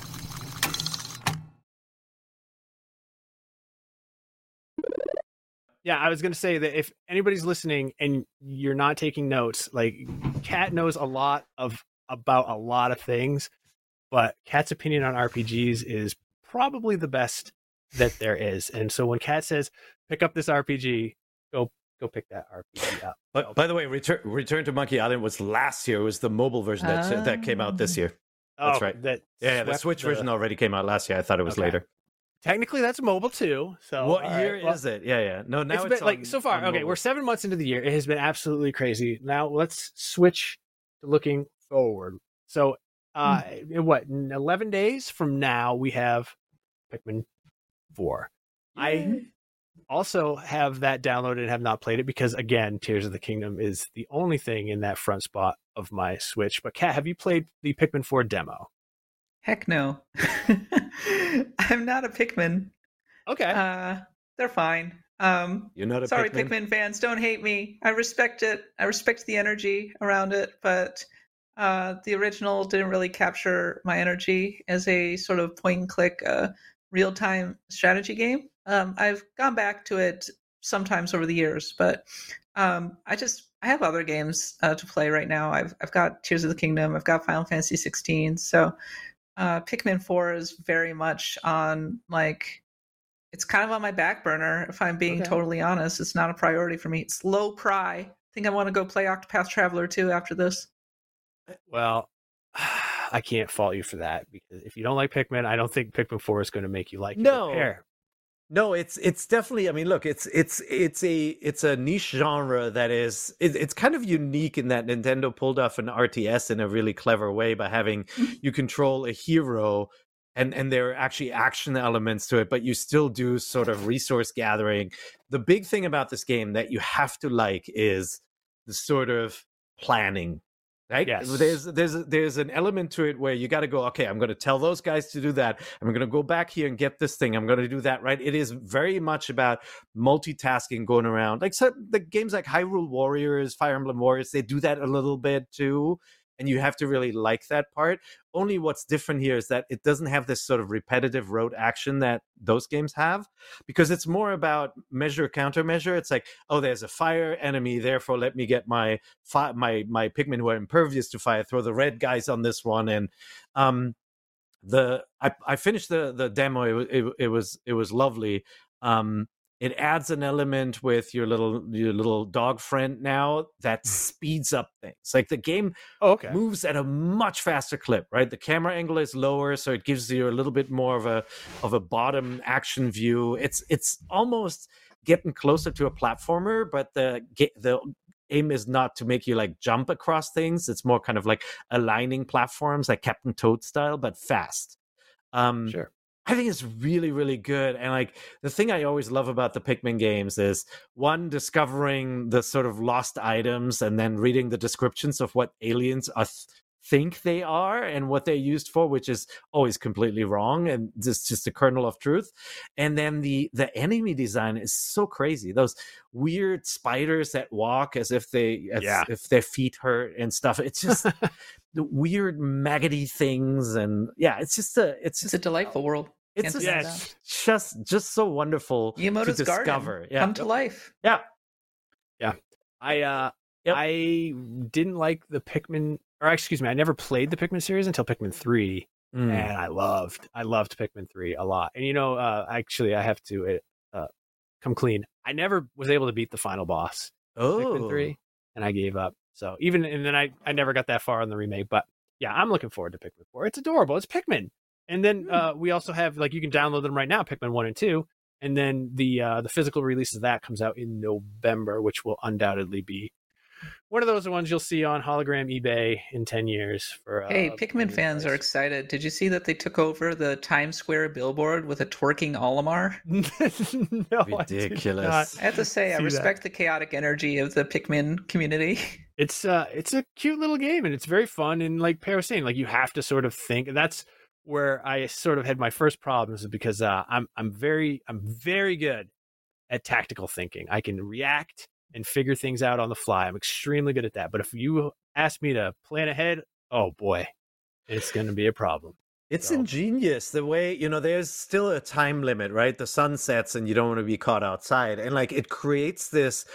Yeah, I was going to say that if anybody's listening and you're not taking notes, like Kat knows a lot of about a lot of things, but Kat's opinion on R P Gs is probably the best that there is. And so when Kat says, pick up this R P G, go go pick that R P G up. But, by the way, Return, Return to Monkey Island was last year. It was the mobile version that, uh, that came out this year. That's oh, right. That yeah, the Switch the... version already came out last year. I thought it was okay. Later. Technically, that's mobile too. So what year right, well, is it? Yeah, yeah. No, now it's, it's been, on, like so far. Okay, mobile. We're seven months into the year. It has been absolutely crazy. Now let's switch to looking forward. So, uh, mm. in what in eleven days from now we have Pikmin four. Yeah. I also have that downloaded and have not played it because again, Tears of the Kingdom is the only thing in that front spot of my Switch. But Kat, have you played the Pikmin four demo? Heck no. I'm not a Pikmin. Okay. Uh, they're fine. Um, You're not a sorry, Pikmin? Pikmin fans, don't hate me. I respect it. I respect the energy around it, but uh, the original didn't really capture my energy as a sort of point-and-click uh, real-time strategy game. Um, I've gone back to it sometimes over the years, but um, I just... I have other games uh, to play right now. I've I've got Tears of the Kingdom. I've got Final Fantasy sixteen. So... Uh, Pikmin four is very much on, like, it's kind of on my back burner, if I'm being okay. totally honest. It's not a priority for me. It's low pri. I think I want to go play Octopath Traveler two after this. Well, I can't fault you for that, because if you don't like Pikmin, I don't think Pikmin four is going to make you like it. No. Prepare. No, it's it's definitely, I mean, look, it's it's it's a it's a niche genre that is it, it's kind of unique in that Nintendo pulled off an R T S in a really clever way by having you control a hero and and there are actually action elements to it, but you still do sort of resource gathering. The big thing about this game that you have to like is the sort of planning. Right? Yes. There's there's there's an element to it where you got to go, okay, I'm going to tell those guys to do that. I'm going to go back here and get this thing. I'm going to do that, right? It is very much about multitasking, going around. Like so the games like Hyrule Warriors, Fire Emblem Warriors, they do that a little bit too. And you have to really like that part. Only what's different here is that it doesn't have this sort of repetitive road action that those games have, because it's more about measure countermeasure. It's like, oh, there's a fire enemy, therefore let me get my fi- my my Pikmin who are impervious to fire, throw the red guys on this one, and um, the I, I finished the the demo. It, it, it was it was lovely. Um, it adds an element with your little your little dog friend now that speeds up things. Like the game oh, okay. moves at a much faster clip, right? The camera angle is lower, so it gives you a little bit more of a of a bottom action view. It's it's almost getting closer to a platformer, but the the aim is not to make you like jump across things. It's more kind of like aligning platforms, like Captain Toad style, but fast. Um, sure. I think it's really, really good. And like the thing I always love about the Pikmin games is one, discovering the sort of lost items and then reading the descriptions of what aliens are th- think they are and what they're used for, which is always completely wrong. And just, just a kernel of truth. And then the, the enemy design is so crazy. Those weird spiders that walk as if they, as yeah. if their feet hurt and stuff. It's just the weird maggoty things. And yeah, it's just a, it's just it's a delightful world. It's just, yeah, just, just so wonderful Miyamoto's to discover. Yeah. Come to life. Yeah. Yeah. I, uh, yep. I didn't like the Pikmin Or excuse me, I never played the Pikmin series until Pikmin three, mm. and I loved, I loved Pikmin three a lot. And you know, uh, actually, I have to uh, come clean. I never was able to beat the final boss oh. of Pikmin three, and I gave up. So even and then I, I never got that far on the remake. But yeah, I'm looking forward to Pikmin four. It's adorable. It's Pikmin, and then mm. uh, we also have like you can download them right now, Pikmin one and two, and then the uh, the physical release of that comes out in November, which will undoubtedly be one of those ones you'll see on hologram eBay in ten years for uh, hey Pikmin fans price. Are excited. Did you see that they took over the Times Square billboard with a twerking Olimar? No, ridiculous. I, I have to say I respect that. The chaotic energy of the Pikmin community. It's uh it's a cute little game and it's very fun, and like Per was saying, like you have to sort of think, and that's where I sort of had my first problems, because uh I'm I'm very I'm very good at tactical thinking. I can react and figure things out on the fly. I'm extremely good at that. But if you ask me to plan ahead, oh boy, it's going to be a problem. It's so ingenious the way, you know, there's still a time limit, right? The sun sets and you don't want to be caught outside. And like it creates this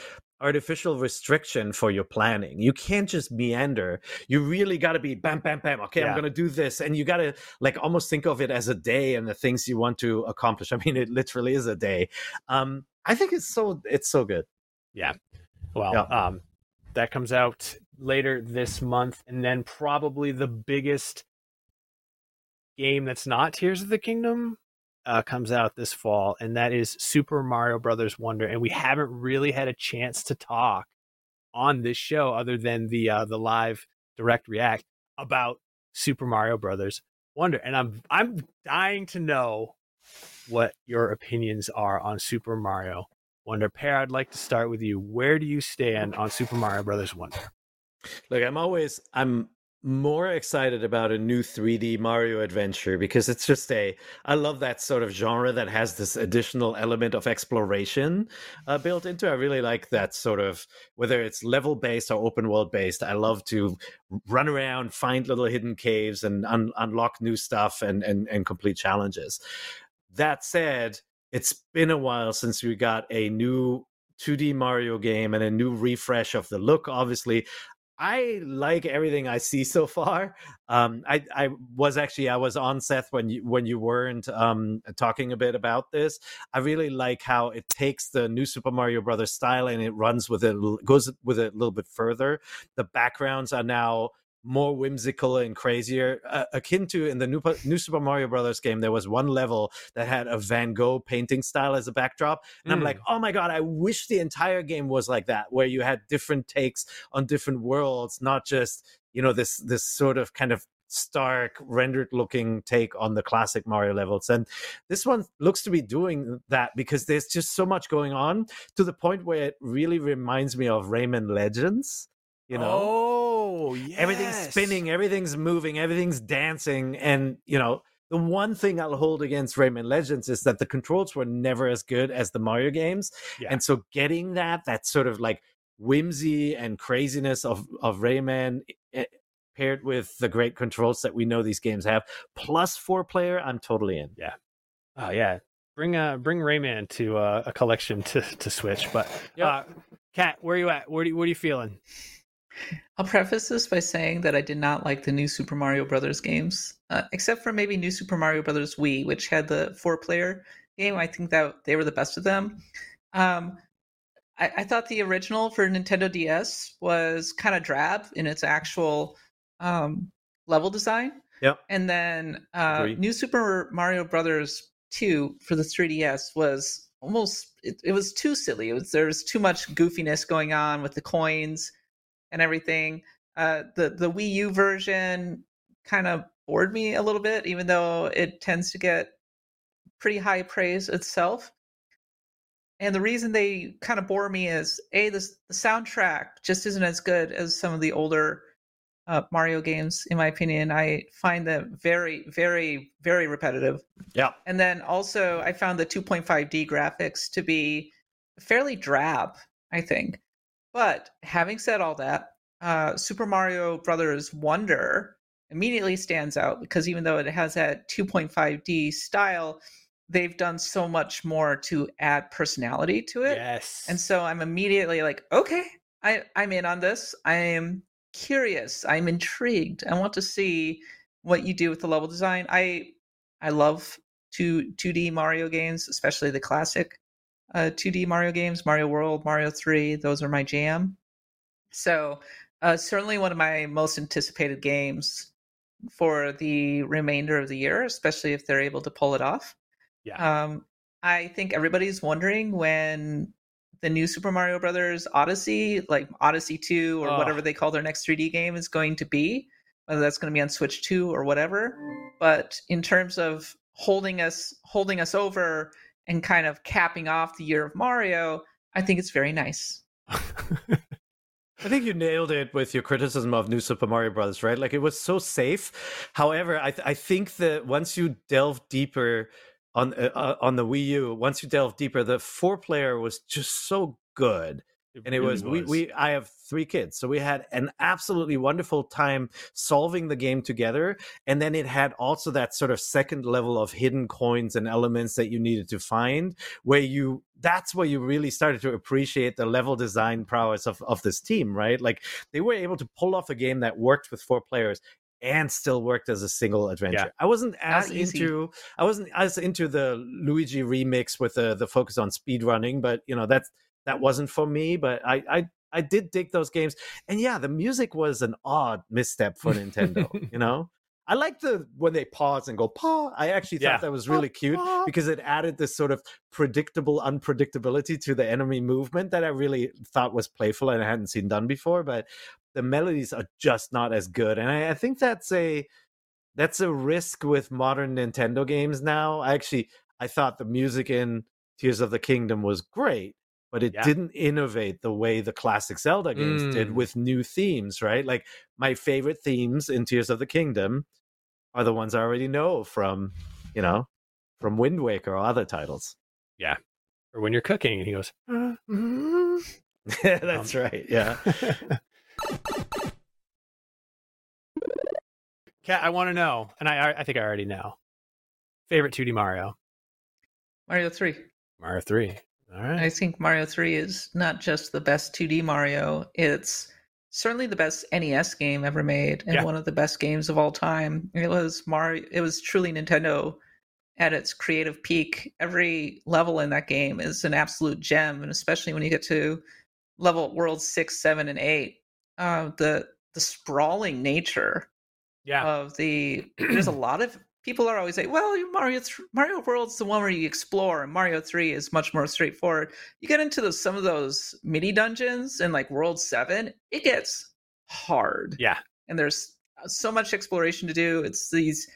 artificial restriction for your planning. You can't just meander. You really got to be bam, bam, bam. Okay, yeah. I'm going to do this. And you got to like almost think of it as a day and the things you want to accomplish. I mean, it literally is a day. Um, I think it's so it's so good. Yeah. Well, yeah. Um, that comes out later this month. And then probably the biggest game that's not Tears of the Kingdom uh, comes out this fall. And that is Super Mario Brothers Wonder. And we haven't really had a chance to talk on this show other than the uh, the live direct react about Super Mario Brothers Wonder. And I'm I'm dying to know what your opinions are on Super Mario Wonder. Pear, I'd like to start with you. Where do you stand on Super Mario Brothers Wonder? Look, I'm always, I'm more excited about a new three D Mario adventure because it's just a, I love that sort of genre that has this additional element of exploration uh, built into it. I really like that sort of, whether it's level-based or open-world-based, I love to run around, find little hidden caves and un- unlock new stuff and, and, and complete challenges. That said, it's been a while since we got a new two D Mario game and a new refresh of the look, obviously. I like everything I see so far. Um, I, I was actually, I was on Seth when you, when you weren't um, talking a bit about this. I really like how it takes the new Super Mario Brothers style and it runs with it, goes with it a little bit further. The backgrounds are now more whimsical and crazier, uh, akin to in the new, new Super Mario Brothers game. There was one level that had a Van Gogh painting style as a backdrop. And mm. I'm like, oh my God, I wish the entire game was like that, where you had different takes on different worlds, not just, you know, this, this sort of kind of stark rendered looking take on the classic Mario levels. And this one looks to be doing that because there's just so much going on, to the point where it really reminds me of Rayman Legends, you know? Oh. Oh, yes. Everything's spinning, everything's moving, everything's dancing. And, you know, the one thing I'll hold against Rayman Legends is that the controls were never as good as the Mario games. Yeah. And so getting that, that sort of like whimsy and craziness of, of Rayman it, paired with the great controls that we know these games have, plus four player, I'm totally in. Yeah. Oh, yeah. Bring uh, bring Rayman to uh, a collection to, to Switch. But, uh, yep. Kat, where are you at? Where do you, what are you feeling? I'll preface this by saying that I did not like the new Super Mario Brothers games, uh, except for maybe New Super Mario Brothers Wii, which had the four-player game. I think that they were the best of them. Um, I, I thought the original for Nintendo D S was kind of drab in its actual um, level design. Yep. And then uh, New Super Mario Brothers two for the three D S was almost, it, it was too silly. It was, there was too much goofiness going on with the coins and everything. Uh, the, the Wii U version kind of bored me a little bit, even though it tends to get pretty high praise itself. And the reason they kind of bore me is, A, this, the soundtrack just isn't as good as some of the older uh, Mario games, in my opinion. I find them very, very, very repetitive. Yeah. And then also I found the two point five D graphics to be fairly drab, I think. But having said all that, uh, Super Mario Brothers Wonder immediately stands out because even though it has that two point five D style, they've done so much more to add personality to it. Yes. And so I'm immediately like, okay, I, I'm in on this. I am curious. I'm intrigued. I want to see what you do with the level design. I I love two, 2D Mario games, especially the classic Uh, two D Mario games, Mario World, Mario three, those are my jam. So uh, certainly one of my most anticipated games for the remainder of the year, especially if they're able to pull it off. Yeah. Um, I think everybody's wondering when the new Super Mario Brothers Odyssey, like Odyssey two or oh. whatever they call their next three D game is going to be, whether that's going to be on Switch two or whatever. But in terms of holding us, holding us over and kind of capping off the year of Mario, I think it's very nice. I think you nailed it with your criticism of New Super Mario Bros., right? Like, it was so safe. However, I, th- I think that once you delve deeper on uh, on the Wii U, once you delve deeper, the four-player was just so good. It and it really was, was. We, we, I have three kids, so we had an absolutely wonderful time solving the game together. And then it had also that sort of second level of hidden coins and elements that you needed to find, where you, that's where you really started to appreciate the level design prowess of, of this team, right? Like, they were able to pull off a game that worked with four players and still worked as a single adventure. Yeah. I wasn't as Not into easy. I wasn't as into the Luigi remix with the, the focus on speedrunning, but you know, that's, that wasn't for me, but I, I I did dig those games. And yeah, the music was an odd misstep for Nintendo, you know? I like the when they pause and go, paw. I actually yeah. thought that was really cute because it added this sort of predictable unpredictability to the enemy movement that I really thought was playful and I hadn't seen done before. But the melodies are just not as good. And I, I think that's a that's a risk with modern Nintendo games now. I actually, I thought the music in Tears of the Kingdom was great, but it yeah. didn't innovate the way the classic Zelda games mm. did with new themes, right? Like, my favorite themes in Tears of the Kingdom are the ones I already know from, you know, from Wind Waker or other titles. Yeah. Or when you're cooking and he goes, uh, mm-hmm. yeah, that's um. right. Yeah. Kat, I want to know, and I I think I already know, favorite two D Mario? Mario three. Mario three. All right. I think Mario three is not just the best two D Mario, it's certainly the best N E S game ever made and yeah. one of the best games of all time. It was Mario, it was truly Nintendo at its creative peak. Every level in that game is an absolute gem, and especially when you get to level worlds six, seven, and eight, uh, the the sprawling nature yeah. of the there's a lot of people are always saying, well, Mario th- Mario World's the one where you explore, and Mario three is much more straightforward. You get into those, some of those mini dungeons in like World seven, it gets hard. Yeah. And there's so much exploration to do. It's these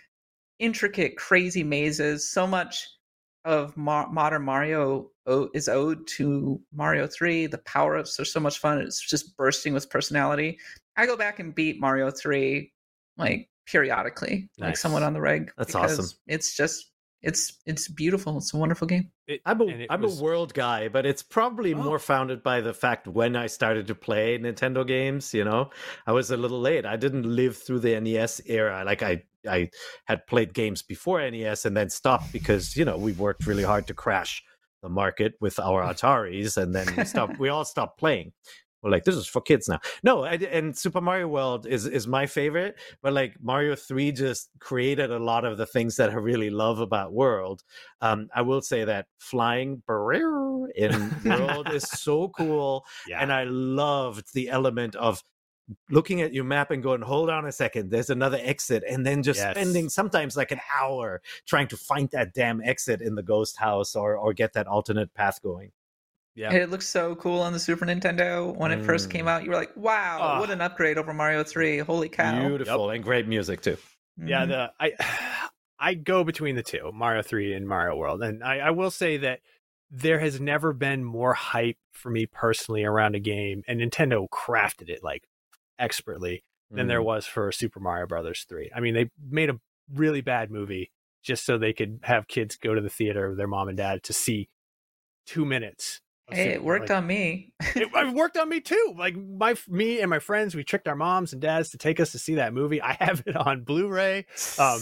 intricate, crazy mazes. So much of mo- modern Mario o- is owed to Mario three. The power-ups are so much fun. It's just bursting with personality. I go back and beat Mario three, like, periodically, nice. Like someone on the reg. That's awesome. It's just, it's it's beautiful. It's a wonderful game. It, I'm a I'm was... a world guy, but it's probably oh. more founded by the fact when I started to play Nintendo games. You know, I was a little late. I didn't live through the N E S era. Like I I had played games before N E S and then stopped because you know we worked really hard to crash the market with our Ataris, and then we stopped. We all stopped playing. were like, this is for kids now. No, I, and Super Mario World is is my favorite, but like Mario three just created a lot of the things that I really love about World. Um, I will say that flying in World is so cool, yeah. and I loved the element of looking at your map and going, hold on a second, there's another exit, and then just yes. spending sometimes like an hour trying to find that damn exit in the ghost house or or get that alternate path going. Yeah, it looks so cool on the Super Nintendo when mm. it first came out. You were like, wow, oh. what an upgrade over Mario three, holy cow. Beautiful, yep. and great music too. Mm. Yeah, the I I go between the two, Mario three and Mario World, and I, I will say that there has never been more hype for me personally around a game, and Nintendo crafted it like expertly than mm. there was for Super Mario Brothers three. I mean, they made a really bad movie just so they could have kids go to the theater with their mom and dad to see two minutes. Hey, Super, it worked like, on me. it, it worked on me too. Like my, me and my friends, we tricked our moms and dads to take us to see that movie. I have it on Blu-ray. Um,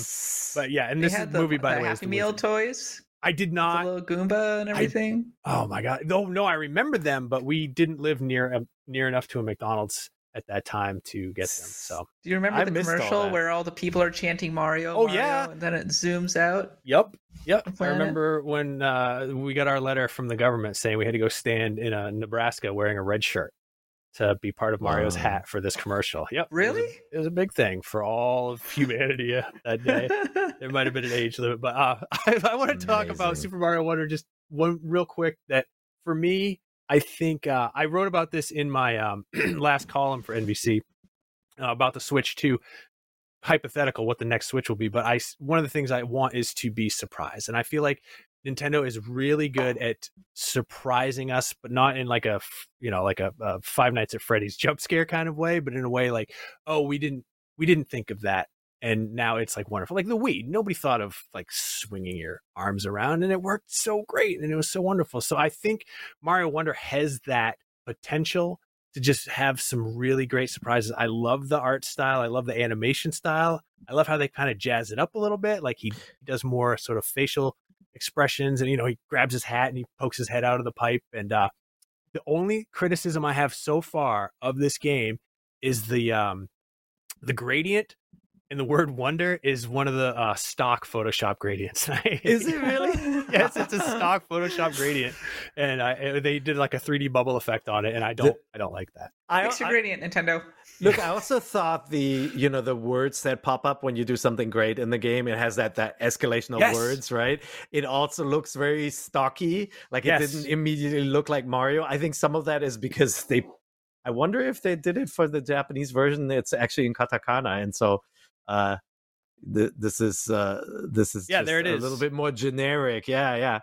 but yeah, and they this the, movie by the, the way, Happy Meal Wizard. Toys. I did not. The little Goomba and everything. I, oh my god! No, no, I remember them, but we didn't live near uh, near enough to a McDonald's at that time to get them. So do you remember I the commercial all where all the people are chanting Mario? Oh Mario, yeah, and then it zooms out. Yep, yep. I remember when uh, we got our letter from the government saying we had to go stand in uh, Nebraska wearing a red shirt to be part of Mario's wow. hat for this commercial. Yep. Really? It was, a, it was a big thing for all of humanity that day. There might have been an age limit, but uh, I, I want to talk Amazing. about Super Mario Wonder just one real quick. That for me, I think uh, I wrote about this in my um, last column for N B C uh, about the Switch two, hypothetical what the next Switch will be. But I, one of the things I want is to be surprised. And I feel like Nintendo is really good at surprising us, but not in like a, you know, like a, a Five Nights at Freddy's jump scare kind of way, but in a way like, oh, we didn't, we didn't think of that. And now it's like wonderful. Like the Wii, nobody thought of like swinging your arms around, and it worked so great. And it was so wonderful. So I think Mario Wonder has that potential to just have some really great surprises. I love the art style. I love the animation style. I love how they kind of jazz it up a little bit. Like he, he does more sort of facial expressions, and you know, he grabs his hat and he pokes his head out of the pipe. And uh the only criticism I have so far of this game is the um the gradient, and the word wonder is one of the uh stock Photoshop gradients. Is it really? Yes, it's a stock Photoshop gradient, and I they did like a three D bubble effect on it, and I don't the, I don't like that. Fix your gradient, Nintendo. Look, I also thought the, you know, the words that pop up when you do something great in the game, it has that, that escalation of yes. words, right? It also looks very stocky. Like it yes. didn't immediately look like Mario. I think some of that is because they, I wonder if they did it for the Japanese version. It's actually in katakana. And so uh, th- this is, uh, this is yeah, just there it is. A little bit more generic. Yeah, yeah.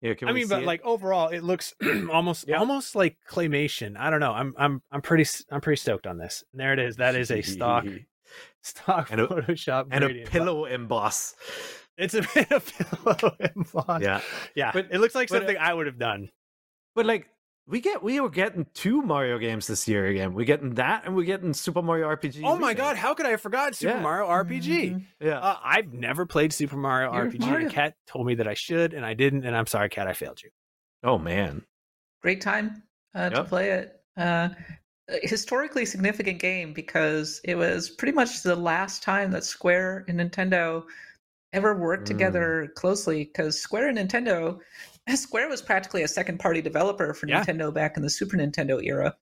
Here, can I we mean, but it? Like overall, it looks almost yeah. almost like claymation. I don't know. I'm I'm I'm pretty I'm pretty stoked on this. And there it is. That is a stock stock and a, Photoshop and gradient. A pillow emboss. It's a, a pillow emboss. Yeah, yeah. But it looks like something it, I would have done. But like we get we were getting two Mario games this year again. We're getting that, and we're getting Super Mario R P G. Oh my god! How could I have forgotten Super yeah. Mario R P G? Mm-hmm. Yeah, uh, I've never played Super Mario You're R P G. Mario. And Kat told me that I should, and I didn't. And I'm sorry, Kat, I failed you. Oh man! Great time uh, yep. to play it. Uh, historically significant game because it was pretty much the last time that Square and Nintendo ever worked mm. together closely. Because Square and Nintendo. Square was practically a second-party developer for yeah. Nintendo back in the Super Nintendo era.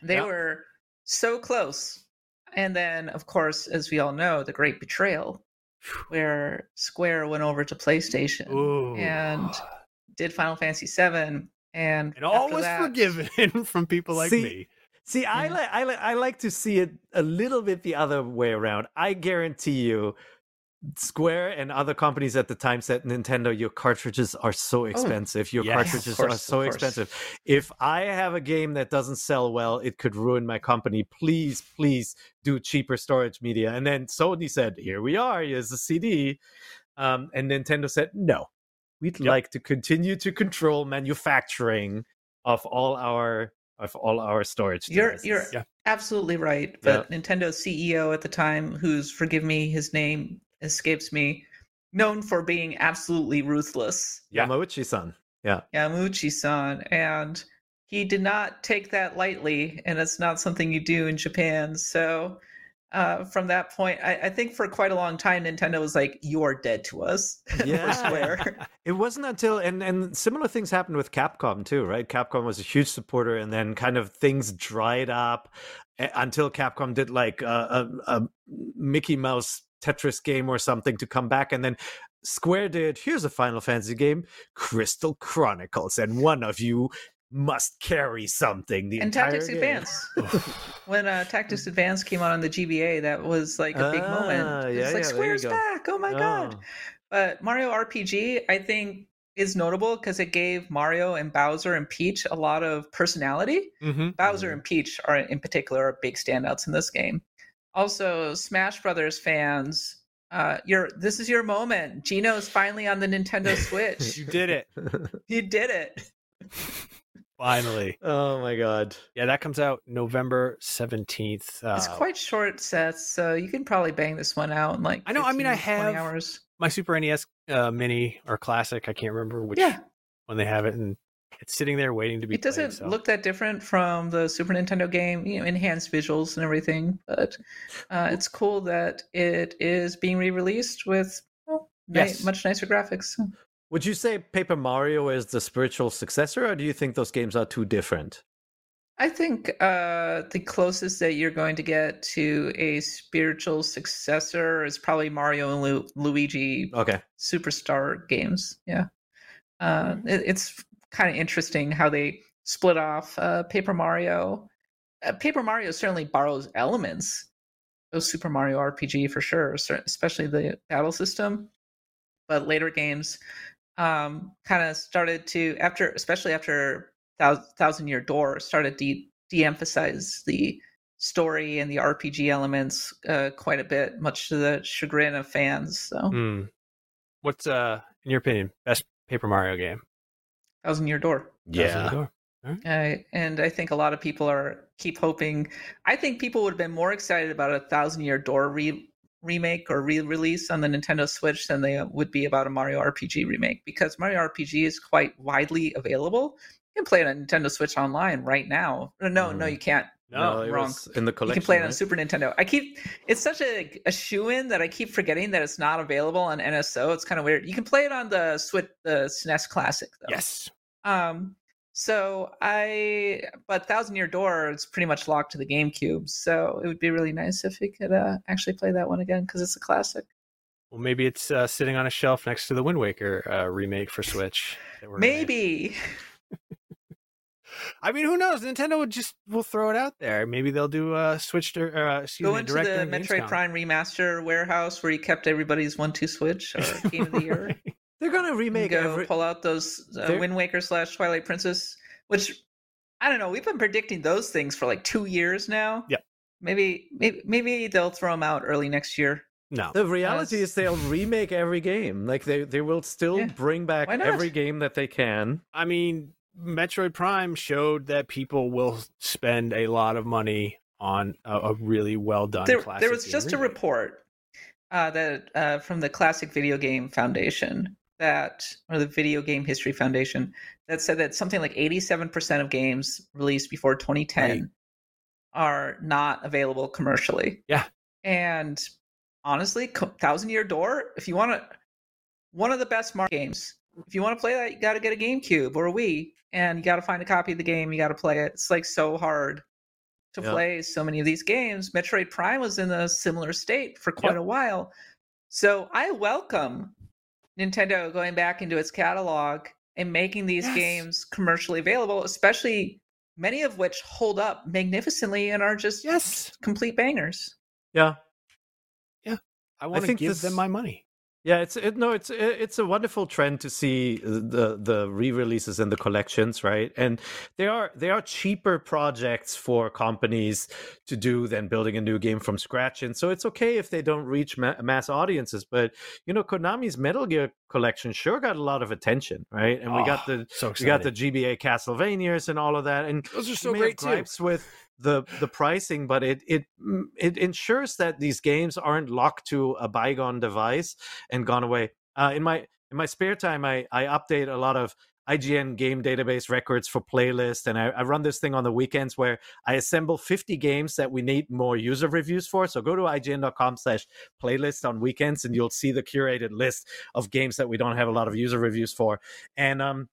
They yeah. were so close. And then, of course, as we all know, the Great Betrayal, where Square went over to PlayStation Ooh. and did Final Fantasy seven. And it all was that, forgiven from people like see, me. See, I, li- I, li- I like to see it a little bit the other way around. I guarantee you, Square and other companies at the time said, Nintendo, your cartridges are so expensive. Oh, your yes, cartridges course, are so expensive. If I have a game that doesn't sell well, it could ruin my company. Please, please do cheaper storage media. And then Sony said, here we are, here's the C D. Um, and Nintendo said, no, we'd yep. like to continue to control manufacturing of all our of all our storage devices. You're, you're yeah. absolutely right. But yeah. Nintendo's C E O at the time, who's, forgive me, his name escapes me, known for being absolutely ruthless. Yamauchi-san. Yeah. Yamauchi-san. And he did not take that lightly, and it's not something you do in Japan. So uh, from that point, I, I think for quite a long time, Nintendo was like, you are dead to us. Yeah. Square. It wasn't until, and, and similar things happened with Capcom too, right? Capcom was a huge supporter, and then kind of things dried up until Capcom did like a, a, a Mickey Mouse Tetris game or something to come back. And then Square did, here's a Final Fantasy game, Crystal Chronicles, and one of you must carry something the and entire Tactics game. Advance. When uh, Tactics Advance came out on the G B A, that was like a big ah, moment. It's yeah, like yeah, Square's back. Oh my oh. god! But Mario R P G, I think, is notable because it gave Mario and Bowser and Peach a lot of personality. Mm-hmm. Bowser mm-hmm. and Peach are, in particular, are big standouts in this game. Also, Smash Brothers fans. Uh, you're, this is your moment. Gino's finally on the Nintendo Switch. You did it. You did it. Finally. Oh, my God. Yeah, that comes out November seventeenth. Uh, it's quite short sets, so you can probably bang this one out in like I know. I mean, I have hours. My Super N E S uh, Mini or Classic. I can't remember which yeah. one they have it, and it's sitting there waiting to be It doesn't played, so. Look that different from the Super Nintendo game, you know, enhanced visuals and everything, but uh, it's cool that it is being re-released with well, yes. ni- much nicer graphics. Would you say Paper Mario is the spiritual successor, or do you think those games are too different? I think uh, the closest that you're going to get to a spiritual successor is probably Mario and Lu- Luigi okay. Superstar games. Yeah, uh, it, it's kind of interesting how they split off uh, Paper Mario. Uh, Paper Mario certainly borrows elements of Super Mario R P G for sure, especially the battle system. But later games um, kind of started to, after, especially after Thousand Year Door, started de- de-emphasize the story and the R P G elements uh, quite a bit, much to the chagrin of fans. So, mm. What's, uh, in your opinion, best Paper Mario game? Thousand Year Door. Yeah. Door. Right. Uh, and I think a lot of people are keep hoping. I think people would have been more excited about a Thousand Year Door re- remake or re-release on the Nintendo Switch than they would be about a Mario R P G remake, because Mario R P G is quite widely available. You can play it on Nintendo Switch Online right now. No, mm. no, you can't. No, no wrong. In the collection, you can play it on right? Super Nintendo. I keep it's such a, a shoo-in that I keep forgetting that it's not available on N S O. It's kind of weird. You can play it on the Switch, the S N E S Classic, though. Yes. Um. So I, but Thousand Year Door is pretty much locked to the GameCube. So it would be really nice if we could uh, actually play that one again, because it's a classic. Well, maybe it's uh, sitting on a shelf next to the Wind Waker uh, remake for Switch. That we're maybe. I mean, who knows? Nintendo would just will throw it out there. Maybe they'll do a Switch to uh, excuse go me, into the Metroid Prime Remaster warehouse where you kept everybody's one two Switch or Game of the Year. They're gonna remake. Go every... pull out those uh, Wind Waker slash Twilight Princess, which I don't know. We've been predicting those things for like two years now. Yeah, maybe maybe maybe they'll throw them out early next year. No, the reality That's... is they'll remake every game. Like they they will still yeah. bring back every game that they can. I mean, Metroid Prime showed that people will spend a lot of money on a, a really well done there, classic. There was just remake. a report uh, that uh, from the Classic Video Game Foundation. That or the Video Game History Foundation that said that something like eighty-seven percent of games released before twenty ten right. are not available commercially. Yeah. And honestly, Thousand Year Door, if you want to, one of the best Mario games, if you want to play that, you got to get a GameCube or a Wii, and you got to find a copy of the game. You got to play it. It's like so hard to yep. play so many of these games. Metroid Prime was in a similar state for quite yep. a while. So I welcome Nintendo going back into its catalog and making these yes. games commercially available, especially many of which hold up magnificently and are just yes. complete bangers. Yeah. Yeah. I want I to give this... them my money. Yeah, it's it, no, it's it, it's a wonderful trend to see the the re-releases and the collections, right? And there are there are cheaper projects for companies to do than building a new game from scratch, and so it's okay if they don't reach ma- mass audiences. But you know, Konami's Metal Gear collection sure got a lot of attention, right? And oh, we got the so we got the G B A Castlevanias and all of that, and those are so great too. With the the pricing, but it it it ensures that these games aren't locked to a bygone device and gone away. Uh, in my in my spare time, I I update a lot of I G N game database records for playlists, and I, I run this thing on the weekends where I assemble fifty games that we need more user reviews for. So go to I G N dot com slash playlist on weekends, and you'll see the curated list of games that we don't have a lot of user reviews for. And um,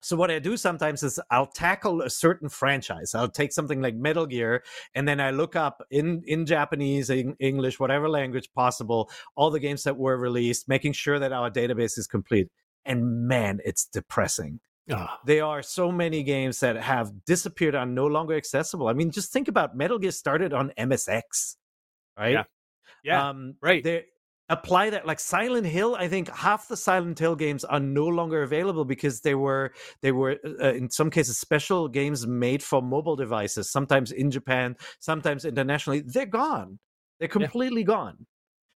so what I do sometimes is I'll tackle a certain franchise. I'll take something like Metal Gear, and then I look up in, in Japanese, in English, whatever language possible, all the games that were released, making sure that our database is complete. And man, it's depressing. Oh. There are so many games that have disappeared, are no longer accessible. I mean, just think about Metal Gear started on M S X, right? Yeah, yeah um, right. They apply that, like Silent Hill. I think half the Silent Hill games are no longer available because they were they were uh, in some cases special games made for mobile devices. Sometimes in Japan, sometimes internationally. They're gone. They're completely yeah. gone.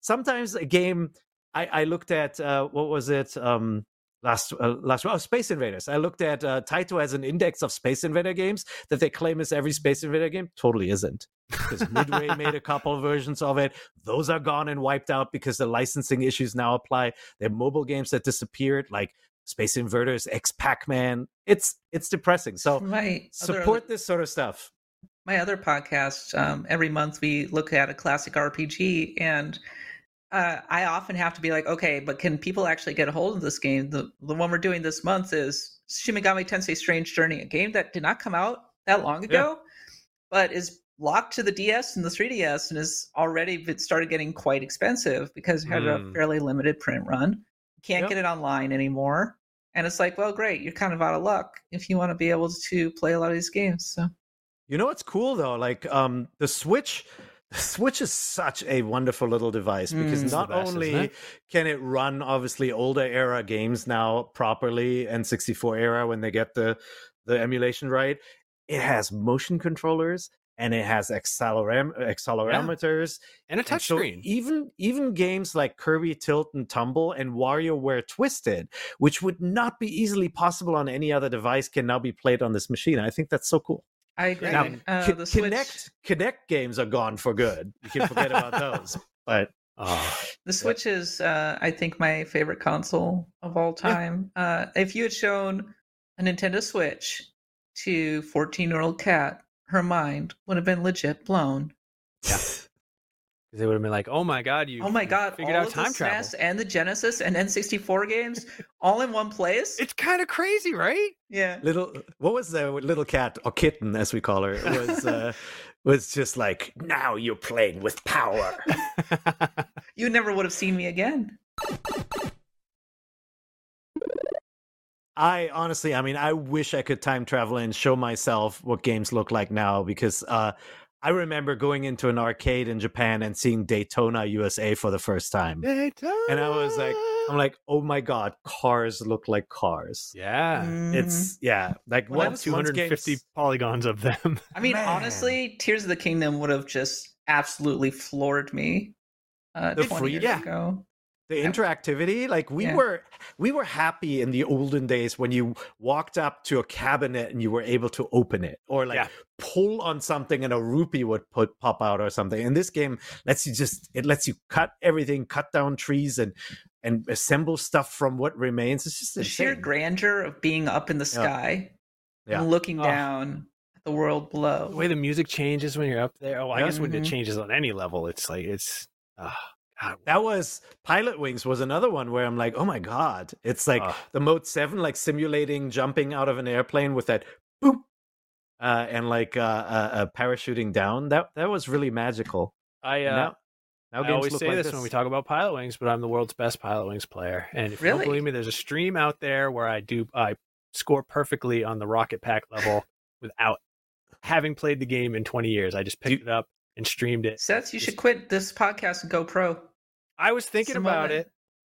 Sometimes a game. I, I looked at uh, what was it? Um, Last, uh, last, oh, Space Invaders. I looked at uh, Taito as an index of Space Invader games that they claim is every Space Invader game. Totally isn't, because Midway made a couple of versions of it. Those are gone and wiped out because the licensing issues now apply. They're mobile games that disappeared, like Space Invaders, X Pac-Man. It's it's depressing. So my support other, this sort of stuff. My other podcast, um, every month we look at a classic R P G and. Uh, I often have to be like, okay, but can people actually get a hold of this game? The the one we're doing this month is Shin Megami Tensei Strange Journey, a game that did not come out that long ago, yeah. but is locked to the D S and the three D S and has already started getting quite expensive because it had mm. a fairly limited print run. Can't yep. get it online anymore. And it's like, well, great, you're kind of out of luck if you want to be able to play a lot of these games. So, you know what's cool, though? Like um, the Switch... Switch is such a wonderful little device because mm, not best, only it? can it run obviously older era games now properly, N sixty-four era when they get the, the emulation right, it has motion controllers and it has acceleram- accelerometers yeah. and a touchscreen. So even even games like Kirby Tilt and Tumble and WarioWare Twisted, which would not be easily possible on any other device, can now be played on this machine. I think that's so cool. I agree. Now, uh, the Kinect, Kinect games are gone for good. You can forget about those. But oh, the Switch yeah. is, uh, I think, my favorite console of all time. Yeah. Uh, if you had shown a Nintendo Switch to fourteen-year-old Kat, her mind would have been legit blown. Yeah, because they would have been like, "Oh my god, you! Oh my god, figured all out of time the travel S N E S and the Genesis and N sixty-four games all in one place." It's kind of crazy, right? Yeah. Little, what was the little cat or kitten, as we call her, was uh, was just like, now you're playing with power. You never would have seen me again. I honestly, I mean, I wish I could time travel and show myself what games look like now, because uh, I remember going into an arcade in Japan and seeing Daytona U S A for the first time. Daytona! And I was like, I'm like, oh my god, cars look like cars. Yeah, mm-hmm. it's yeah, like well, what two hundred fifty polygons of them. I mean, Man. honestly, Tears of the Kingdom would have just absolutely floored me. Uh, the free, years yeah. ago. The interactivity, like we yeah. were, we were happy in the olden days when you walked up to a cabinet and you were able to open it, or like yeah. pull on something and a rupee would put pop out or something. In this game, lets you just it lets you cut everything, cut down trees, and and assemble stuff from what remains. It's just the insane. Sheer grandeur of being up in the sky yeah. Yeah. and looking oh. down at the world below. The way the music changes when you're up there. Oh, I mm-hmm. guess when it changes on any level, it's like it's. Uh... That was Pilot Wings was another one where I'm like, oh my god, it's like uh, the Mode seven, like simulating jumping out of an airplane with that boop, uh, and like uh, uh, uh, parachuting down. That that was really magical. I uh, now, now I always say like this, this when we talk about Pilot Wings, but I'm the world's best Pilot Wings player. And if really? you don't believe me, there's a stream out there where I do I score perfectly on the Rocket Pack level without having played the game in twenty years. I just picked you, it up and streamed it. Seth, you just, should quit this podcast and go pro. I was thinking Simone. about it.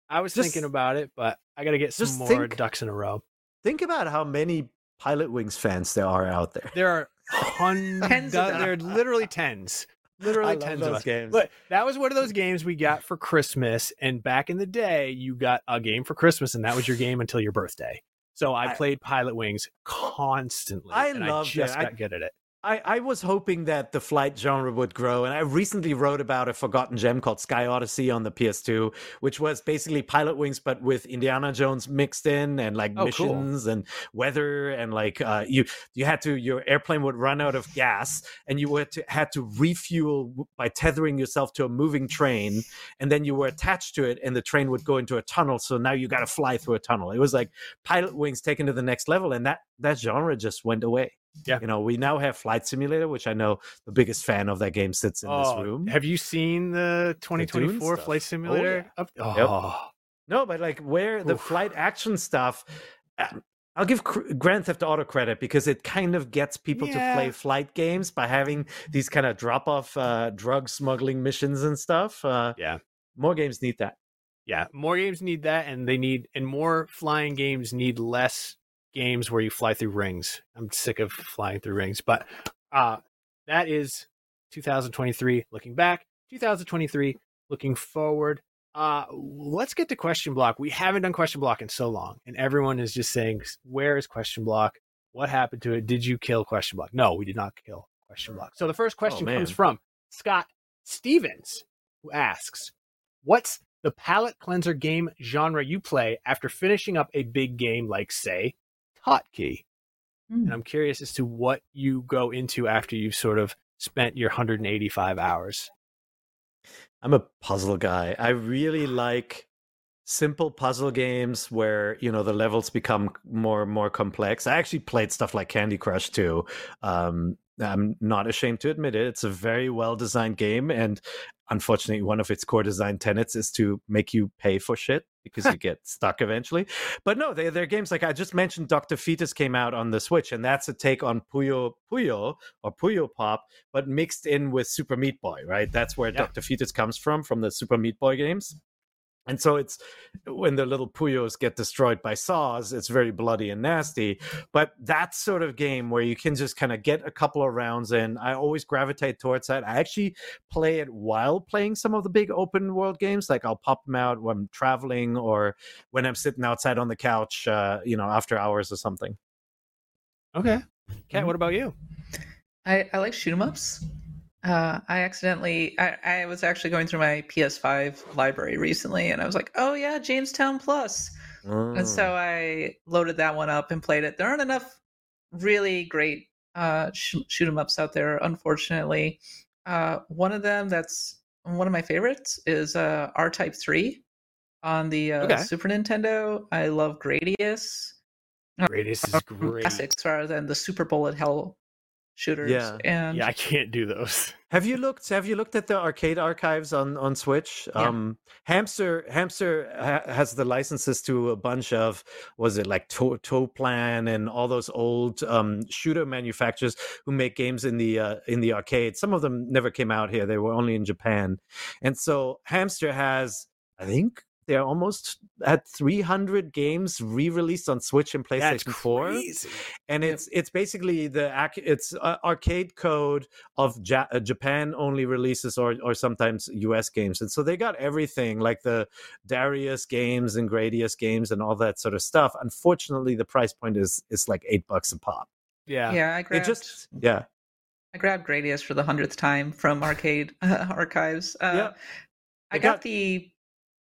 I was just, thinking about it, but I got to get some more think, ducks in a row. Think about how many Pilot Wings fans there are out there. There are hundreds. There are literally tens. Literally I tens love those of us. Games. Look, that was one of those games we got for Christmas. And back in the day, you got a game for Christmas, and that was your game until your birthday. So I, I played Pilot Wings constantly. I and love I just that. got I, good at it. I, I was hoping that the flight genre would grow, and I recently wrote about a forgotten gem called Sky Odyssey on the P S two, which was basically Pilot Wings, but with Indiana Jones mixed in, and like oh, missions cool. and weather, and like uh, you you had to, your airplane would run out of gas, and you were to, had to refuel by tethering yourself to a moving train, and then you were attached to it, and the train would go into a tunnel, so now you got to fly through a tunnel. It was like Pilot Wings taken to the next level, and that, that genre just went away. Yeah, you know, we now have Flight Simulator, which I know the biggest fan of that game sits in oh, this room. Have you seen the twenty twenty-four Flight Simulator? Oh, yeah. Up- oh. Yep. No, but like where Oof. the flight action stuff, I'll give Grand Theft Auto credit because it kind of gets people yeah. to play flight games by having these kind of drop-off uh, drug smuggling missions and stuff. Uh, yeah, more games need that. Yeah, more games need that, and they need, and more flying games need less games where you fly through rings. I'm sick of flying through rings, but uh, that is two thousand twenty-three looking back, two thousand twenty-three looking forward. Uh, let's get to Question Block. We haven't done Question Block in so long, and everyone is just saying, where is Question Block? What happened to it? Did you kill Question Block? No, we did not kill Question Block. So the first question oh, comes from Scott Stevens, who asks, what's the palate cleanser game genre you play after finishing up a big game like, say, Hotkey? Mm. And I'm curious as to what you go into after you've sort of spent your one hundred eighty-five hours. I'm a puzzle guy. I really like simple puzzle games where, you know, the levels become more and more complex. I actually played stuff like Candy Crush too. Um, I'm not ashamed to admit it. It's a very well-designed game, and unfortunately, one of its core design tenets is to make you pay for shit because you get stuck eventually. But no, they, they're games like I just mentioned. Doctor Fetus came out on the Switch, and that's a take on Puyo Puyo or Puyo Pop, but mixed in with Super Meat Boy, right? That's where yeah. Doctor Fetus comes from, from the Super Meat Boy games. And so it's when the little Puyos get destroyed by saws, it's very bloody and nasty. But that sort of game where you can just kind of get a couple of rounds in, I always gravitate towards that. I actually play it while playing some of the big open world games. Like I'll pop them out when I'm traveling or when I'm sitting outside on the couch, uh, you know, after hours or something. Okay. Kat, what about you? I, I like shoot 'em ups. Uh, I accidentally, I, I was actually going through my P S five library recently, and I was like, oh yeah, Jamestown Plus. Mm. And so I loaded that one up and played it. There aren't enough really great uh, sh- shoot 'em ups out there, unfortunately. Uh, one of them that's one of my favorites is uh, R Type three on the uh, okay. Super Nintendo. I love Gradius. Gradius is great. Classics rather than the Super Bullet Hell shooters. Yeah. And yeah, I can't do those. Have you looked have you looked at the arcade archives on, on Switch? Yeah. Um Hamster Hamster ha- has the licenses to a bunch of, was it like to- Toplan and all those old um, shooter manufacturers who make games in the uh, in the arcade. Some of them never came out here. They were only in Japan. And so Hamster has, I think they're almost at three hundred games re-released on Switch and PlayStation That's crazy. four, and it's it's basically the it's uh, arcade code of ja- Japan only releases or or sometimes U S games, and so they got everything like the Darius games and Gradius games and all that sort of stuff. Unfortunately, the price point is is like eight bucks a pop. Yeah, yeah, I grabbed it just yeah, I grabbed Gradius for the hundredth time from arcade uh, archives. Uh, yeah. I got, got the